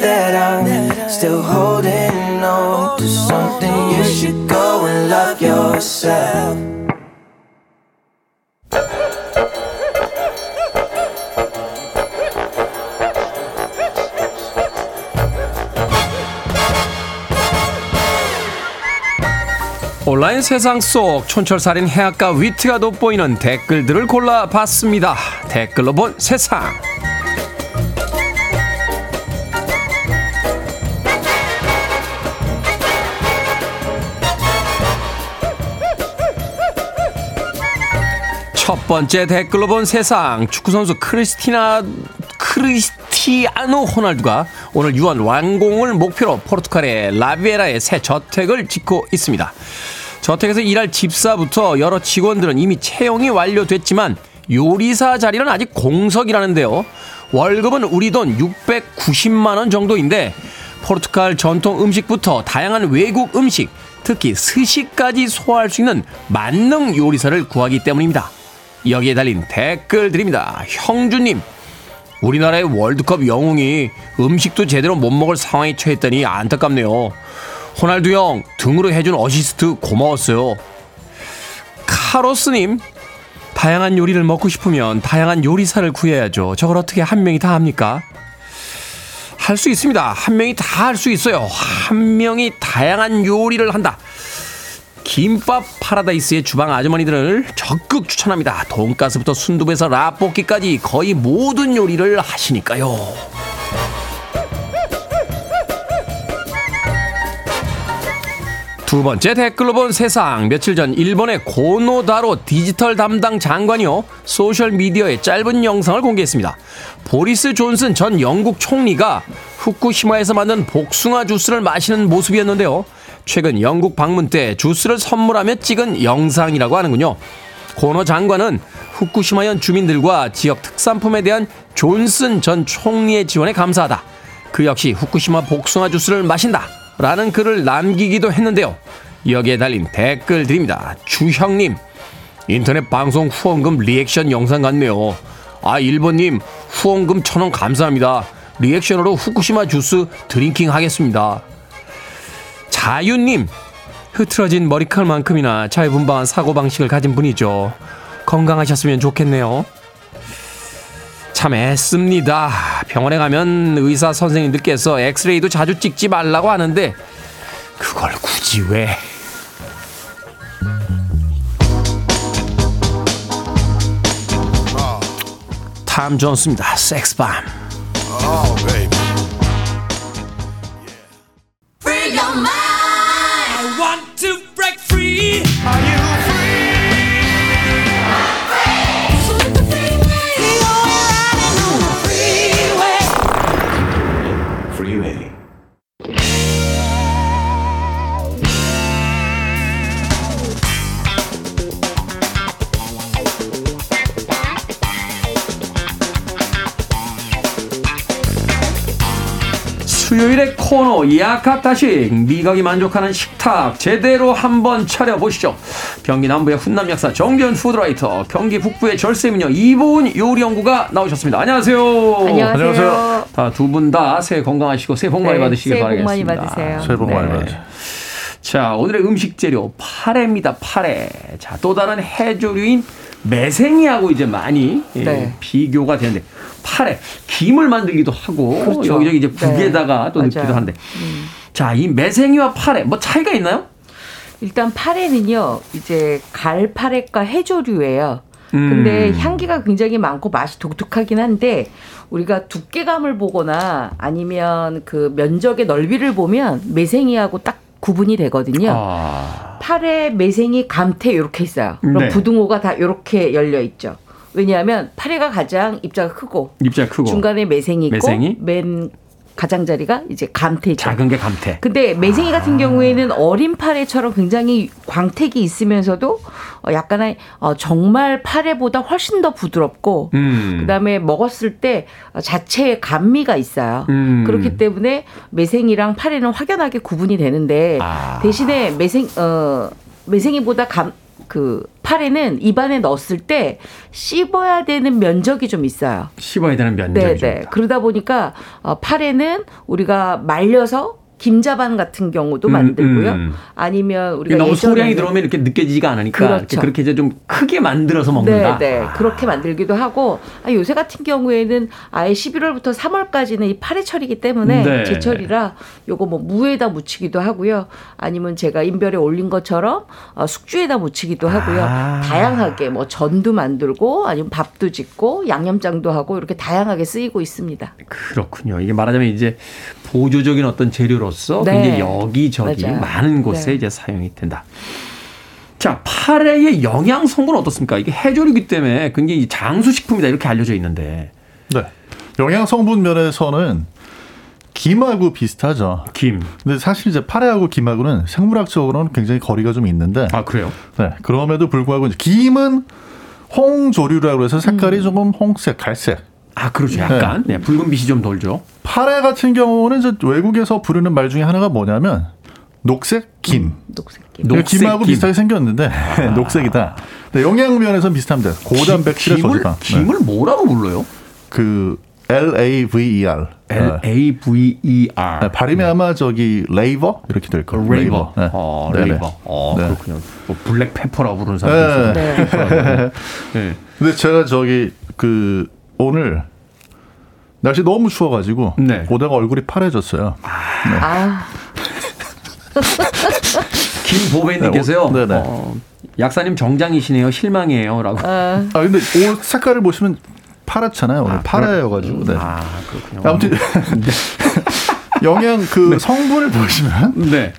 that I'm still holding on to something, you should go and love yourself. 온라인 세상 속 촌철살인 해학과 위트가 돋보이는 댓글들을 골라봤습니다. 댓글로 본 세상. 첫 번째 댓글로 본 세상. 축구선수 크리스티아누 호날두가 오늘 유언 완공을 목표로 포르투갈의 라비에라의 새 저택을 짓고 있습니다. 저택에서 일할 집사부터 여러 직원들은 이미 채용이 완료됐지만 요리사 자리는 아직 공석이라는데요. 월급은 우리 돈 690만 원 정도인데 포르투갈 전통 음식부터 다양한 외국 음식, 특히 스시까지 소화할 수 있는 만능 요리사를 구하기 때문입니다. 여기에 달린 댓글들입니다. 형주님, 우리나라의 월드컵 영웅이 음식도 제대로 못 먹을 상황에 처했더니 안타깝네요. 호날두 형 등으로 해준 어시스트 고마웠어요. 카로스님, 다양한 요리를 먹고 싶으면 다양한 요리사를 구해야죠. 저걸 어떻게 한 명이 다 합니까? 할 수 있습니다. 한 명이 다 할 수 있어요. 한 명이 다양한 요리를 한다. 김밥 파라다이스의 주방 아주머니들을 적극 추천합니다. 돈가스부터 순두부에서 라볶이까지 거의 모든 요리를 하시니까요. 두 번째 댓글로 본 세상. 며칠 전 일본의 고노다로 디지털 담당 장관이요, 소셜미디어에 짧은 영상을 공개했습니다. 보리스 존슨 전 영국 총리가 후쿠시마에서 만든 복숭아 주스를 마시는 모습이었는데요. 최근 영국 방문 때 주스를 선물하며 찍은 영상이라고 하는군요. 고노 장관은 후쿠시마현 주민들과 지역 특산품에 대한 존슨 전 총리의 지원에 감사하다. 그 역시 후쿠시마 복숭아 주스를 마신다. 라는 글을 남기기도 했는데요. 여기에 달린 댓글들입니다. 주형님, 인터넷 방송 후원금 리액션 영상 같네요. 아, 일본님, 후원금 1,000원 감사합니다. 리액션으로 후쿠시마 주스 드링킹 하겠습니다. 자유님, 흐트러진 머리칼만큼이나 자유분방한 사고방식을 가진 분이죠. 건강하셨으면 좋겠네요. 참 애씁니다. 병원에 가면 의사 선생님들께서 엑스레이도 자주 찍지 말라고 하는데 그걸 굳이 왜. 탐 존스입니다. 섹스밤. 수요일의 코너 약학다식, 미각이 만족하는 식탁 제대로 한번 차려보시죠. 경기 남부의 훈남 약사 정재훈 푸드라이터, 경기 북부의 절세미녀 이보은 요리연구가 나오셨습니다. 안녕하세요. 안녕하세요. 두 분 다 새해 건강하시고 새해 복 많이 받으시길 바라겠습니다. 새해 복 많이 받으세요. 새해 복 많이 받으세요. 자, 오늘의 음식 재료 파래입니다. 파래. 자, 또 다른 해조류인 매생이하고 이제 많이 네. 비교가 되는데 팔에 김을 만들기도 하고 그렇죠. 여기저기 이제 국에다가 네. 또 넣기도 한데 자, 이 매생이와 파래 뭐 차이가 있나요? 일단 파래는요 이제 갈파래과 해조류예요. 근데 향기가 굉장히 많고 맛이 독특하긴 한데 우리가 두께감을 보거나 아니면 그 면적의 넓이를 보면 매생이하고 딱 구분이 되거든요. 아. 파래, 매생이, 감태 이렇게 있어요. 그럼 네. 부등호가 다 이렇게 열려 있죠. 왜냐하면 파래가 가장 입자가 크고 중간에 매생이 있고 맨 가장자리가 이제 감태죠. 작은 게 감태. 근데 매생이 같은 경우에는 어린 파래처럼 굉장히 광택이 있으면서도 약간의 정말 파래보다 훨씬 더 부드럽고 그다음에 먹었을 때 자체의 감미가 있어요. 그렇기 때문에 매생이랑 파래는 확연하게 구분이 되는데 대신에 매생이보다 파래는 입안에 넣었을 때 씹어야 되는 면적이 좀 있어요. 씹어야 되는 면적이 좀 있다. 그러다 보니까 파래는 우리가 말려서 김자반 같은 경우도 만들고요. 아니면 우리가 너무 소량이 들어오면 이렇게 느껴지지가 않으니까 그렇죠. 그렇게 이제 좀 크게 만들어서 먹는다. 네, 네. 그렇게 만들기도 하고 요새 같은 경우에는 아예 11월부터 3월까지는 이 파래철이기 때문에 네. 제철이라 요거 뭐 무에다 묻히기도 하고요. 아니면 제가 인별에 올린 것처럼 숙주에다 묻히기도 하고요. 다양하게 뭐 전도 만들고 아니면 밥도 짓고 양념장도 하고 이렇게 다양하게 쓰이고 있습니다. 그렇군요. 이게 말하자면 이제 보조적인 어떤 재료로 네. 굉장히 여기저기 맞아요. 많은 곳에 네. 이제 사용이 된다. 자, 파래의 영양 성분은 어떻습니까? 이게 해조류이기 때문에 굉장히 장수식품이다 이렇게 알려져 있는데. 네. 영양 성분 면에서는 김하고 비슷하죠. 김. 근데 사실 이제 파래하고 김하고는 생물학적으로는 굉장히 거리가 좀 있는데. 아, 그래요? 네. 그럼에도 불구하고 이제 김은 홍조류라고 해서 색깔이 조금 홍색, 갈색. 아, 그렇죠. 약간 네. 네, 붉은 빛이 좀 돌죠. 파래 같은 경우는 이제 외국에서 부르는 말 중에 하나가 뭐냐면 녹색 김. 김하고 비슷하게 생겼는데 녹색이다. 네, 영양면에서는 비슷합니다. 고단백 저지방. 김을 네. 뭐라고 불러요? 그 L A V E R. 네, 발음이 네. 아마 저기 레이버 이렇게 될 거예요. 레이버. 네. 레이버. 네. 그렇군요. 뭐 블랙 페퍼라고 부르는 사람도 네. 있어요. 네. 네. 근데 제가 저기 그 오늘 날씨 너무 추워가지고 네. 보다가 얼굴이 파래졌어요. 네. 김보배님께서요. 네, 약사님 정장이시네요. 실망이에요라고. 근데 옷 색깔을 보시면 파랗잖아요. 오늘 파래여가지고. 네. 그렇군요. 아무튼 영양 네. 성분을 보시면 네.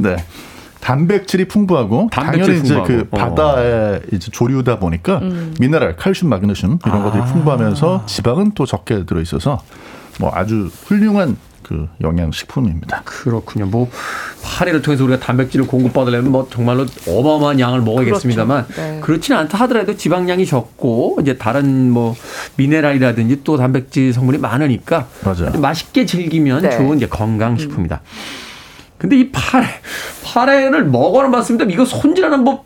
단백질이 풍부하고 당연히 이제 그 바다의 이제 조류다 보니까 미네랄, 칼슘, 마그네슘 이런 것들이 풍부하면서 지방은 또 적게 들어 있어서 뭐 아주 훌륭한 그 영양 식품입니다. 그렇군요. 뭐 파래를 통해서 우리가 단백질을 공급받으려면 뭐 정말로 어마어마한 양을 먹어야겠습니다만 그렇죠. 네. 그렇지는 않다 하더라도 지방량이 적고 이제 다른 뭐 미네랄이라든지 또 단백질 성분이 많으니까 맞아요. 맛있게 즐기면 네. 좋은 이제 건강 식품이다. 근데 이 파래를 먹어는 봤습니다. 이거 손질하는 법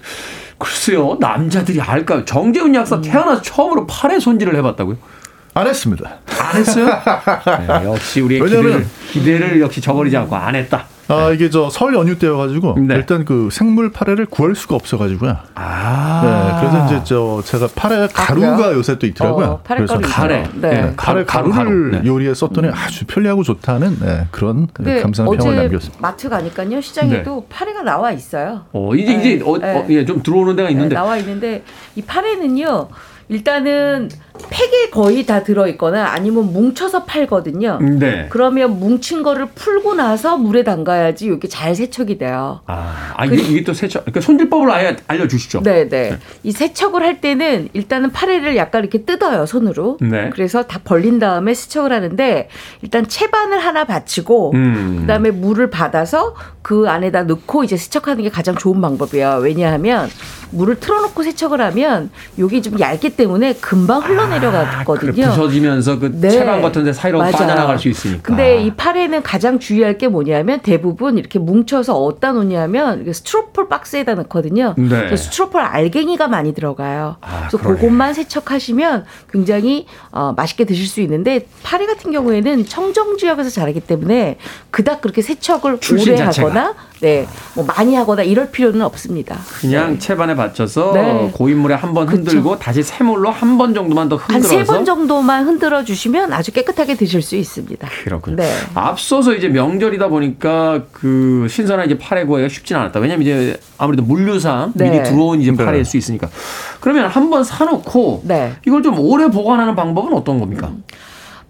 글쎄요 남자들이 알까요? 정재훈 약사 태어나서 처음으로 파래 손질을 해봤다고요? 안 했습니다. 안 했어요? 네, 역시 우리의 기대를 역시 저버리지 않고 안 했다. 네. 이게 설 연휴 때여가지고 네. 일단 그 생물 파래를 구할 수가 없어가지고요. 네, 그래서 이제 제가 파래 가루가 요새 또 있더라고요. 그래서 가루를 요리에 썼더니 아주 편리하고 좋다는 네, 그런 감상의 평을 남겼습니다. 마트 가니까요 시장에도 네. 파래가 나와 있어요. 이제 좀 들어오는 데가 있는데 나와 있는데 이 파래는요. 일단은 팩에 거의 다 들어있거나 아니면 뭉쳐서 팔거든요. 네. 그러면 뭉친 거를 풀고 나서 물에 담가야지 이게 잘 세척이 돼요. 이게 또 세척. 그러니까 손질법을 아예 알려주시죠. 네. 이 세척을 할 때는 일단은 파래를 약간 이렇게 뜯어요 손으로. 네. 그래서 다 벌린 다음에 세척을 하는데 일단 채반을 하나 받치고 그다음에 물을 받아서 그 안에다 넣고 이제 세척하는 게 가장 좋은 방법이에요. 왜냐하면 물을 틀어놓고 세척을 하면 이게 좀 얇기 때문에 금방 흘러내려가거든요. 그래, 부서지면서 그 채반 같은 데 사이로 빠져나갈 수 있으니까. 근데 이 파래는 가장 주의할 게 뭐냐면 대부분 이렇게 뭉쳐서 어디다 놓냐면 스티로폼 박스에다 넣거든요. 네. 스티로폼 알갱이가 많이 들어가요. 그래서 그것만 세척하시면 굉장히 맛있게 드실 수 있는데 파래 같은 경우에는 청정 지역에서 자라기 때문에 그닥 그렇게 세척을 오래 하거나 하거나 네, 뭐 많이 하거나 이럴 필요는 없습니다. 그냥 네. 채반에 받쳐서 네. 고인물에 한번 흔들고 그쵸. 다시 새물로 한 번 정도만 더 흔들어서 한 세 번 정도만 흔들어 주시면 아주 깨끗하게 드실 수 있습니다. 그렇군요. 네. 앞서서 이제 명절이다 보니까 그 신선한 이제 파래 구하기가 쉽지는 않았다. 왜냐면 이제 아무래도 물류상 네. 미리 들어온 이제 파래일 수 있으니까. 그러면 한번 사놓고 네. 이걸 좀 오래 보관하는 방법은 어떤 겁니까?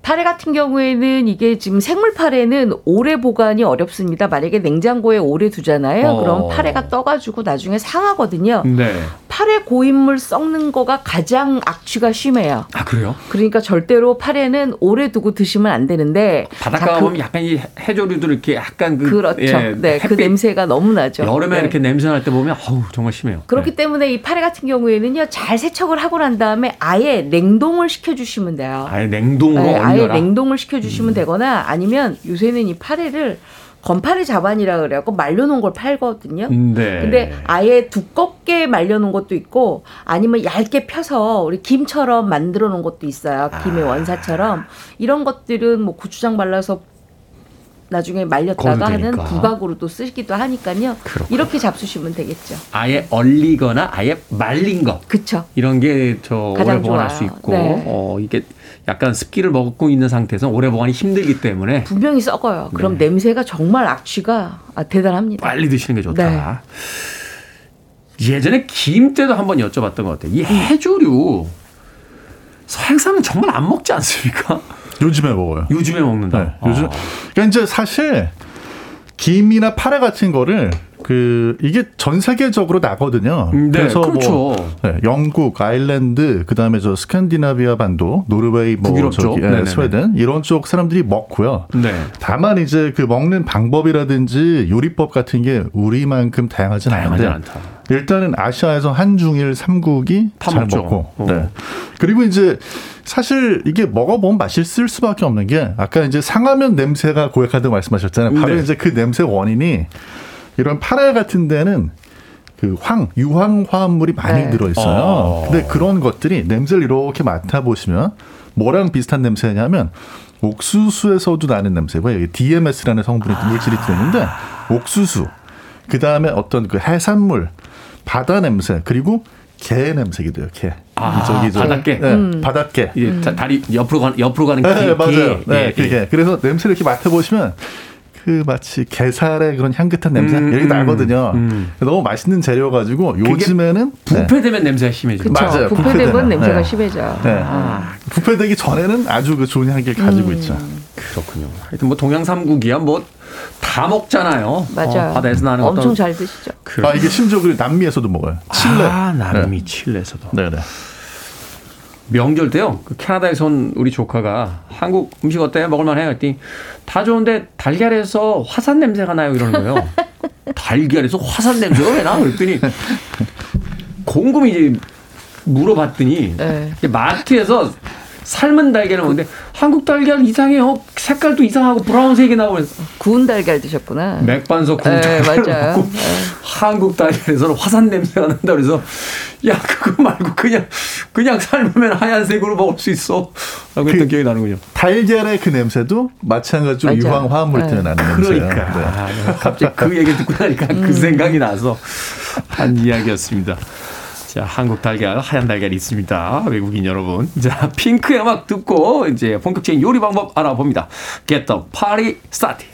파래 같은 경우에는 이게 지금 생물 파래는 오래 보관이 어렵습니다. 만약에 냉장고에 오래 두잖아요. 그럼 파래가 떠가지고 나중에 상하거든요. 네. 파래 고인물 썩는 거가 가장 악취가 심해요. 아, 그래요? 그러니까 절대로 파래는 오래 두고 드시면 안 되는데. 바닷가 보면 약간 이 해조류들 이렇게 약간 그. 그렇죠. 예, 네. 그 냄새가 너무 나죠. 여름에 네. 이렇게 냄새 날 때 보면 어우, 정말 심해요. 그렇기 네. 때문에 이 파래 같은 경우에는요. 잘 세척을 하고 난 다음에 아예 냉동을 시켜주시면 돼요. 아예 냉동으로? 네, 아예 냉동을 시켜주시면 되거나 아니면 요새는 이 파래를 건파래 자반이라 그래갖고 말려놓은 걸 팔거든요. 네. 근데 아예 두껍게 말려놓은 것도 있고 아니면 얇게 펴서 우리 김처럼 만들어놓은 것도 있어요. 김의 원사처럼. 이런 것들은 뭐 고추장 발라서 나중에 말렸다가 하는 부각으로도 쓰기도 하니까요. 그렇구나. 이렇게 잡수시면 되겠죠. 아예 얼리거나 아예 말린 거. 그렇죠. 이런 게 저 오래 보관할 수 있고 네. 이게 약간 습기를 먹고 있는 상태에서 오래 보관이 힘들기 때문에 분명히 썩어요. 그럼 네. 냄새가 정말 악취가 대단합니다. 빨리 드시는 게 좋다. 네. 예전에 김 때도 한번 여쭤봤던 것 같아요. 이 해조류 서양사람은 정말 안 먹지 않습니까? 요즘에 먹어요. 요즘에 먹는다. 네, 요즘. 그러니까 이제 사실 김이나 파래 같은 거를 이게 전 세계적으로 나거든요. 네, 그래서 그렇죠. 뭐 네, 영국, 아일랜드, 그다음에 저 스칸디나비아 반도, 노르웨이, 뭐 저기 네, 스웨덴 이런 쪽 사람들이 먹고요. 네. 다만 이제 그 먹는 방법이라든지 요리법 같은 게 우리만큼 다양하진 않은데 일단은 아시아에서 한중일 3국이 잘 먹죠. 먹고. 네. 그리고 이제 사실 이게 먹어보면 맛있을 수밖에 없는 게 아까 이제 상하면 냄새가 고약하다고 말씀하셨잖아요. 바로 네. 이제 그 냄새 원인이 이런 파래 같은 데는 유황 화합물이 많이 네. 들어있어요. 근데 그런 것들이 냄새를 이렇게 맡아보시면 뭐랑 비슷한 냄새냐면 옥수수에서도 나는 냄새고요. DMS라는 성분이 물질이 들어있는데 옥수수, 그다음에 어떤 그 해산물, 바다 냄새, 그리고 개 냄새기도 해요. 개. 바닷개. 네, 바닷개. 다리 옆으로 가는 개. 네, 맞아요. 네, 개. 그래서 냄새를 이렇게 맡아보시면 마치 게살의 그런 향긋한 냄새 이렇게 나거든요. 너무 맛있는 재료 가지고 요즘에는 부패되면 네. 냄새가 심해져요. 그쵸, 맞아요. 부패되면 냄새가 네. 심해져요. 네. 아. 부패되기 전에는 아주 그 좋은 향기를 가지고 있죠. 그렇군요. 하여튼 뭐 동양 삼국이야 뭐 다 먹잖아요. 맞아요. 바다에서 나는 엄청 어떤... 잘 드시죠. 그래. 이게 심지어 남미에서도 먹어요. 칠레. 아, 남미 네. 칠레에서도. 네네. 명절 때요. 캐나다에서 온 우리 조카가 한국 음식 어때요? 먹을만 해요? 했더니 다 좋은데 달걀에서 화산 냄새가 나요. 이러는 거예요. 달걀에서 화산 냄새가 왜 나? 그랬더니 곰곰이 이제 물어봤더니 네. 마트에서 삶은 달걀을 먹는데 한국 달걀 이상해요. 색깔도 이상하고 브라운색이 나오고 구운 달걀 드셨구나. 맥반석 구운 달걀 먹고 한국 달걀에서는 화산 냄새가 난다 그래서 야 그거 말고 그냥 삶으면 하얀색으로 먹을 수 있어 라고 했던 기억이 나는군요. 달걀의 그 냄새도 마찬가지로 유황 화합물 때문에 나는 냄새예요. 그러니까 네. 갑자기 그 얘기를 듣고 나니까 그 생각이 나서 한 이야기였습니다. 자, 한국 달걀, 하얀 달걀이 있습니다. 외국인 여러분. 자, 핑크의 음악 듣고 이제 본격적인 요리 방법 알아봅니다. Get the party started.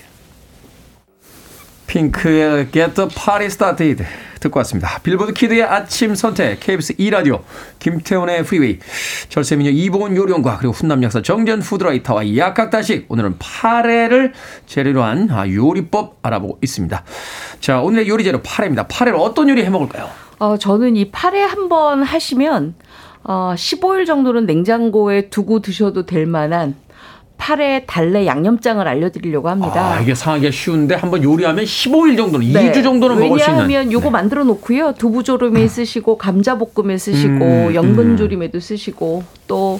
핑크의 Get the party started 듣고 왔습니다. 빌보드 키드의 아침 선택, KBS 2라디오, 김태훈의 프리웨이, 절세미녀 이보은 요리연구가 그리고 훈남 약사 정전 푸드라이터와 약학다식. 오늘은 파래를 재료로 한 요리법 알아보고 있습니다. 자, 오늘의 요리 재료 파래입니다. 파래를 어떤 요리 해먹을까요? 저는 이 파래 한번 하시면 15일 정도는 냉장고에 두고 드셔도 될 만한 파래 달래 양념장을 알려드리려고 합니다. 이게 상하기가 쉬운데 한번 요리하면 15일 정도는, 네. 2주 정도는 먹을 수 있는. 왜냐하면 요거 네. 만들어 놓고요. 두부조림에 쓰시고 감자볶음에 쓰시고 연근조림에도 쓰시고 또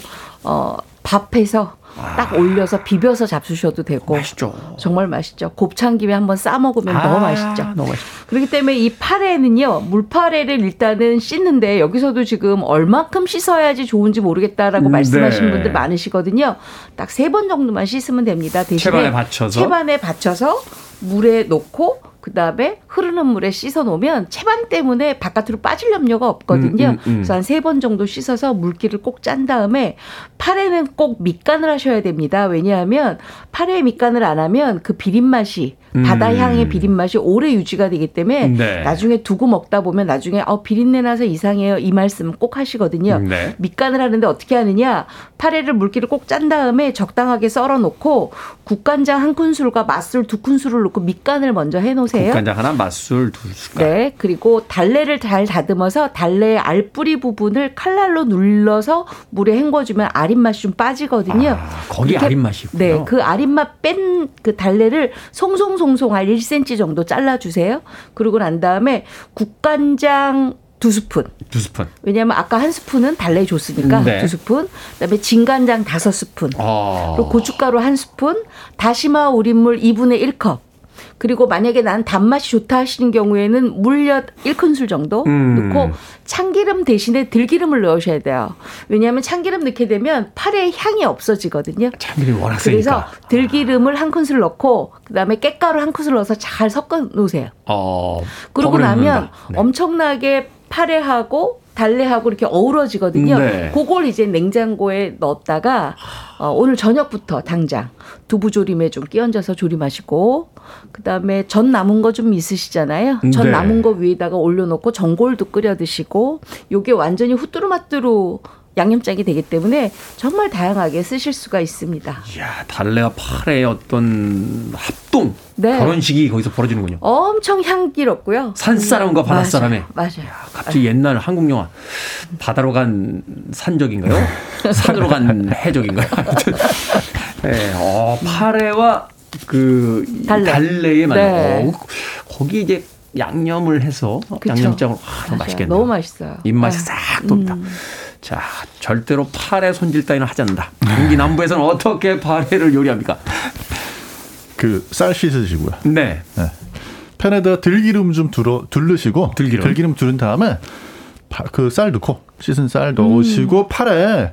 밥해서 딱 올려서 비벼서 잡수셔도 되고 맛있죠. 정말 맛있죠. 곱창김에 한번 싸먹으면 너무 맛있죠. 너무 맛있죠. 그렇기 때문에 이 파래는요, 물파래를 일단은 씻는데 여기서도 지금 얼만큼 씻어야지 좋은지 모르겠다라고 말씀하시는 분들 많으시거든요. 딱 3번 정도만 씻으면 됩니다. 대신에 채반에 받쳐서 물에 놓고 그다음에 흐르는 물에 씻어놓으면 체방 때문에 바깥으로 빠질 염려가 없거든요. 그래서 한 3번 정도 씻어서 물기를 꼭 짠 다음에 팔에는 꼭 밑간을 하셔야 됩니다. 왜냐하면 팔에 밑간을 안 하면 그 비린 맛이 바다 향의 비린 맛이 오래 유지가 되기 때문에 네. 나중에 두고 먹다 보면 나중에 비린내 나서 이상해요. 이 말씀 꼭 하시거든요. 네. 밑간을 하는데 어떻게 하느냐. 파래를 물기를 꼭 짠 다음에 적당하게 썰어놓고 국간장 1큰술과 맛술 2큰술을 넣고 밑간을 먼저 해놓으세요. 국간장 하나, 맛술 2큰술. 네. 그리고 달래를 잘 다듬어서 달래의 알뿌리 부분을 칼날로 눌러서 물에 헹궈주면 아린 맛이 좀 빠지거든요. 아, 거기 아린 맛이 있군요. 네. 그 아린 맛 뺀 그 달래를 송송 한 1cm 정도 잘라주세요. 그러고 난 다음에 국간장 2스푼. 2스푼. 왜냐하면 아까 1스푼은 달래 줬으니까 네. 2스푼. 그다음에 진간장 5스푼. 아. 그리고 고춧가루 1스푼. 다시마 우린물 2분의 1컵. 그리고 만약에 난 단맛이 좋다 하시는 경우에는 물엿 1큰술 정도 넣고 참기름 대신에 들기름을 넣으셔야 돼요. 왜냐하면 참기름 넣게 되면 파래 향이 없어지거든요. 참기름이 워낙 세니까. 그래서 들기름을 1큰술 넣고 그다음에 깻가루 1큰술 넣어서 잘 섞어 놓으세요. 그러고 나면 네. 엄청나게 파래하고 달래하고 이렇게 어우러지거든요. 네. 그걸 이제 냉장고에 넣었다가 오늘 저녁부터 당장 두부조림에 좀 끼얹어서 조림하시고 그다음에 전 남은 거 좀 있으시잖아요. 전 네. 남은 거 위에다가 올려놓고 전골도 끓여 드시고 이게 완전히 후뚜루마뚜루 양념장이 되기 때문에 정말 다양하게 쓰실 수가 있습니다. 이야, 달래와 파래의 어떤 합동 네. 결혼식이 거기서 벌어지는군요. 엄청 향기롭고요. 산사람과 바닷사람의 맞아요. 야, 갑자기 옛날 한국 영화 바다로 간 산적인가요? 산으로 간 해적인가요? 네, 파래와 그 달래의 만남. 네. 거기 이제 양념을 해서 그쵸. 양념장으로 맛있겠네요. 너무 맛있어요. 입맛이 싹 돕니다. 자, 절대로 파래 손질 따위는 하지 않는다. 경기남부에서는 어떻게 파래를 요리합니까? 그 쌀 씻으시고요. 네. 네. 팬에다 들기름 좀 두르시고 들기름 두른 다음에 그 쌀 넣고 씻은 쌀 넣으시고 파래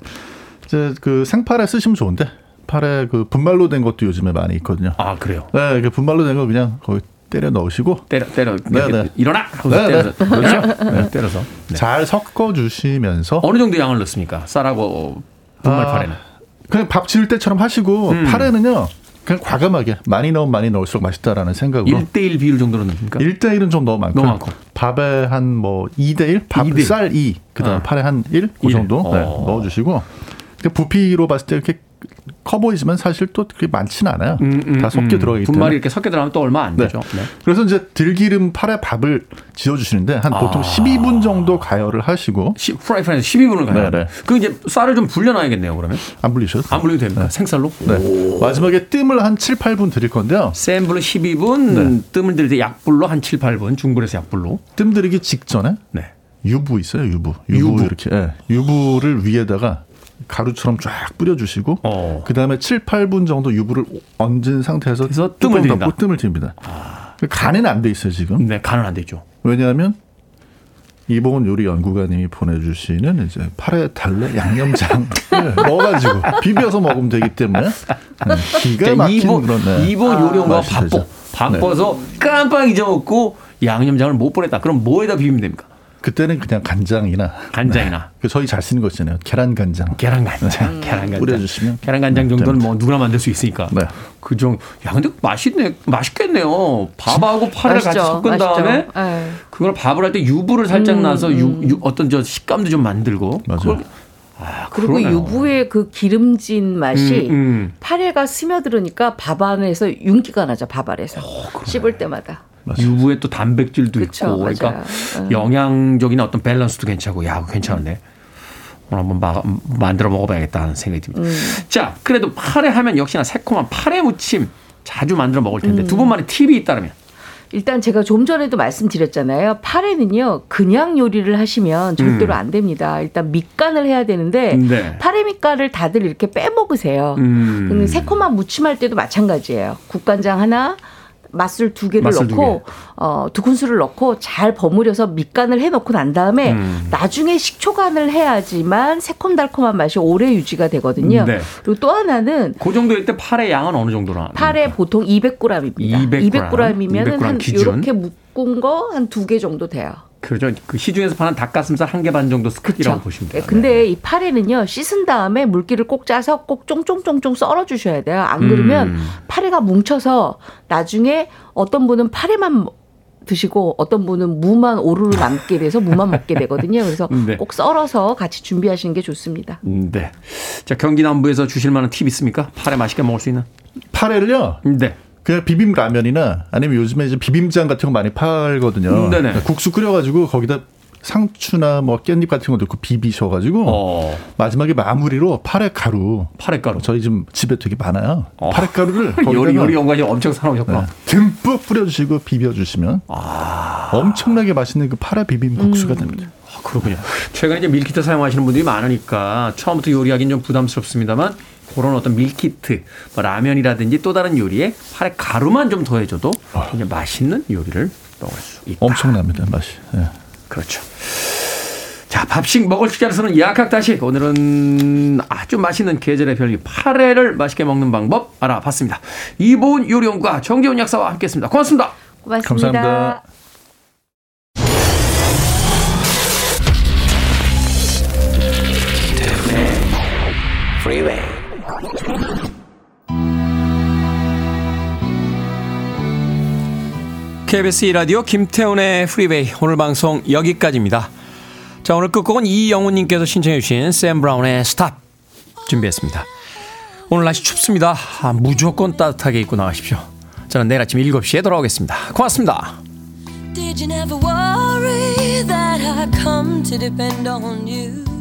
이제 그 생파래 쓰시면 좋은데 파래 그 분말로 된 것도 요즘에 많이 있거든요. 아 그래요? 네, 그 분말로 된 거 그냥 거의 때려 넣으시고 때려 네네. 일어나 하고서 때려서 그렇죠? 네, 때려서 네. 잘 섞어 주시면서 어느 정도 양을 넣습니까? 쌀하고 분말 파래는 그냥 밥 지을 때처럼 하시고 파래는요 그냥 과감하게 많이 넣으면 많이 넣을수록 맛있다라는 생각으로 1:1 비율 정도로 넣습니까? 1:1은 좀 너무 많고 밥에 한 뭐 2:1 밥 쌀 2 그다음 파래 한 1 그 정도 네, 넣어주시고 부피로 봤을 때 이렇게 커 보이지만 사실 또 그렇게 많지는 않아요. 다 섞여 들어가기 때문에 분말이 이렇게 섞여 들어가면 또 얼마 안 되죠. 네. 네. 그래서 이제 들기름 파래 밥을 지어주시는데 한 보통 12분 정도 가열을 하시고 프라이팬에서 12분을 가열. 네네. 그 이제 쌀을 좀 불려놔야겠네요. 그러면 안 불리셔도 됩니다. 네. 생쌀로. 네. 마지막에 뜸을 한 7-8분 드릴 건데요. 센 불로 12분, 네. 뜸을 들일 때 약불로 한 7-8분, 중불에서 약불로. 뜸 들이기 직전에 네. 유부 있어요. 유부. 이렇게 네. 유부를 위에다가 가루처럼 쫙 뿌려주시고 그다음에 7-8분 정도 유부를 얹은 상태에서 뜸을 덮고 뜸을 듭니다. 간은 안 돼 있어요 지금. 네, 간은 안 돼 있죠. 왜냐하면 이봉훈 요리 연구가님이 보내주시는 이제 파래 달래 양념장을 넣어가지고 비벼서 먹으면 되기 때문에 기가 막힌 그런. 이봉 요리 연구가 바빠서 네. 깜빡 잊어먹고 양념장을 못 보냈다. 그럼 뭐에다 비비면 됩니까? 그때는 그냥 간장이나 네. 저희 잘 쓰는 거 있잖아요. 계란간장. 네. 계란간장 뿌려주시면 계란간장 정도는 뭐 누구나 만들 수 있으니까. 네. 그 정도. 야, 근데 맛있겠네요. 밥하고 파를 같이 섞은 다음에 그걸 밥을 할 때 유부를 살짝 놔서 어떤 저 식감도 좀 만들고. 맞아요. 그리고 그러네요. 유부의 그 기름진 맛이 파래가 스며들으니까 밥 안에서 윤기가 나죠. 밥 안에서 씹을 때마다. 맞아요. 유부에 또 단백질도 있고 맞아요. 그러니까 영양적인 어떤 밸런스도 괜찮고 야 괜찮은데 오늘 한번 만들어 먹어봐야겠다 하는 생각이 듭니다. 자 그래도 파래 하면 역시나 새콤한 파래 무침 자주 만들어 먹을 텐데 두 분만의 팁이 있다면 일단 제가 좀 전에도 말씀드렸잖아요. 파래는요 그냥 요리를 하시면 절대로 안 됩니다. 일단 밑간을 해야 되는데 네. 파래 밑간을 다들 이렇게 빼먹으세요. 새콤한 무침할 때도 마찬가지예요. 국간장 하나 맛술 두 개를 맛술 넣고 두 큰술을 넣고 잘 버무려서 밑간을 해놓고 난 다음에 나중에 식초간을 해야지만 새콤달콤한 맛이 오래 유지가 되거든요. 네. 그리고 또 하나는 그 정도일 때 파의 양은 어느 정도나? 파에 보통 200g입니다. 200g이면 한 이렇게 묶은 거 한 두 개 정도 돼요. 그렇죠. 그 시중에서 파는 닭가슴살 한 개 반 정도 스크이라고 보시면 돼요. 근데 네. 이 파래는요, 씻은 다음에 물기를 꼭 짜서 꼭 쫑쫑쫑쫑 썰어주셔야 돼요. 안 그러면 파래가 뭉쳐서 나중에 어떤 분은 파래만 드시고 어떤 분은 무만 오르르 남게 돼서 무만 먹게 되거든요. 그래서 네. 꼭 썰어서 같이 준비하시는 게 좋습니다. 네. 자, 경기 남부에서 주실 만한 팁 있습니까? 파래 맛있게 먹을 수 있는? 파래를요? 네. 그냥 비빔라면이나 아니면 요즘에 이제 비빔장 같은 거 많이 팔거든요. 그러니까 국수 끓여가지고 거기다 상추나 뭐 깻잎 같은 거 넣고 비비셔가지고 마지막에 마무리로 파래가루. 파래가루. 저희 지금 집에 되게 많아요. 파래가루를 요리 연관이 엄청 사놓으셨구나. 네, 듬뿍 뿌려주시고 비벼주시면 엄청나게 맛있는 그 파래 비빔 국수가 됩니다. 아, 그렇군요. 최근에 이제 밀키트 사용하시는 분들이 많으니까 처음부터 요리하기는 좀 부담스럽습니다만. 그런 어떤 밀키트, 뭐 라면이라든지 또 다른 요리에 파래 가루만 좀 더해줘도 굉장히 맛있는 요리를 먹을 수 있다. 엄청납니다, 맛이. 네. 그렇죠. 자, 밥식 먹을 시간을 쓰는 약학다식. 오늘은 아주 맛있는 계절의 별미 파래를 맛있게 먹는 방법 알아봤습니다. 이보은 요리연구가 정재훈 약사와 함께했습니다. 고맙습니다. 고맙습니다. 감사합니다. 프리웨이 KBS 2라디오 김태훈의 프리웨이 오늘 방송 여기까지입니다. 자, 오늘 끝곡은 이영훈님께서 신청해 주신 샘 브라운의 스탑 준비했습니다. 오늘 날씨 춥습니다. 무조건 따뜻하게 입고 나가십시오. 저는 내일 아침 7시에 돌아오겠습니다. 고맙습니다. Did you never worry that I come to depend on you?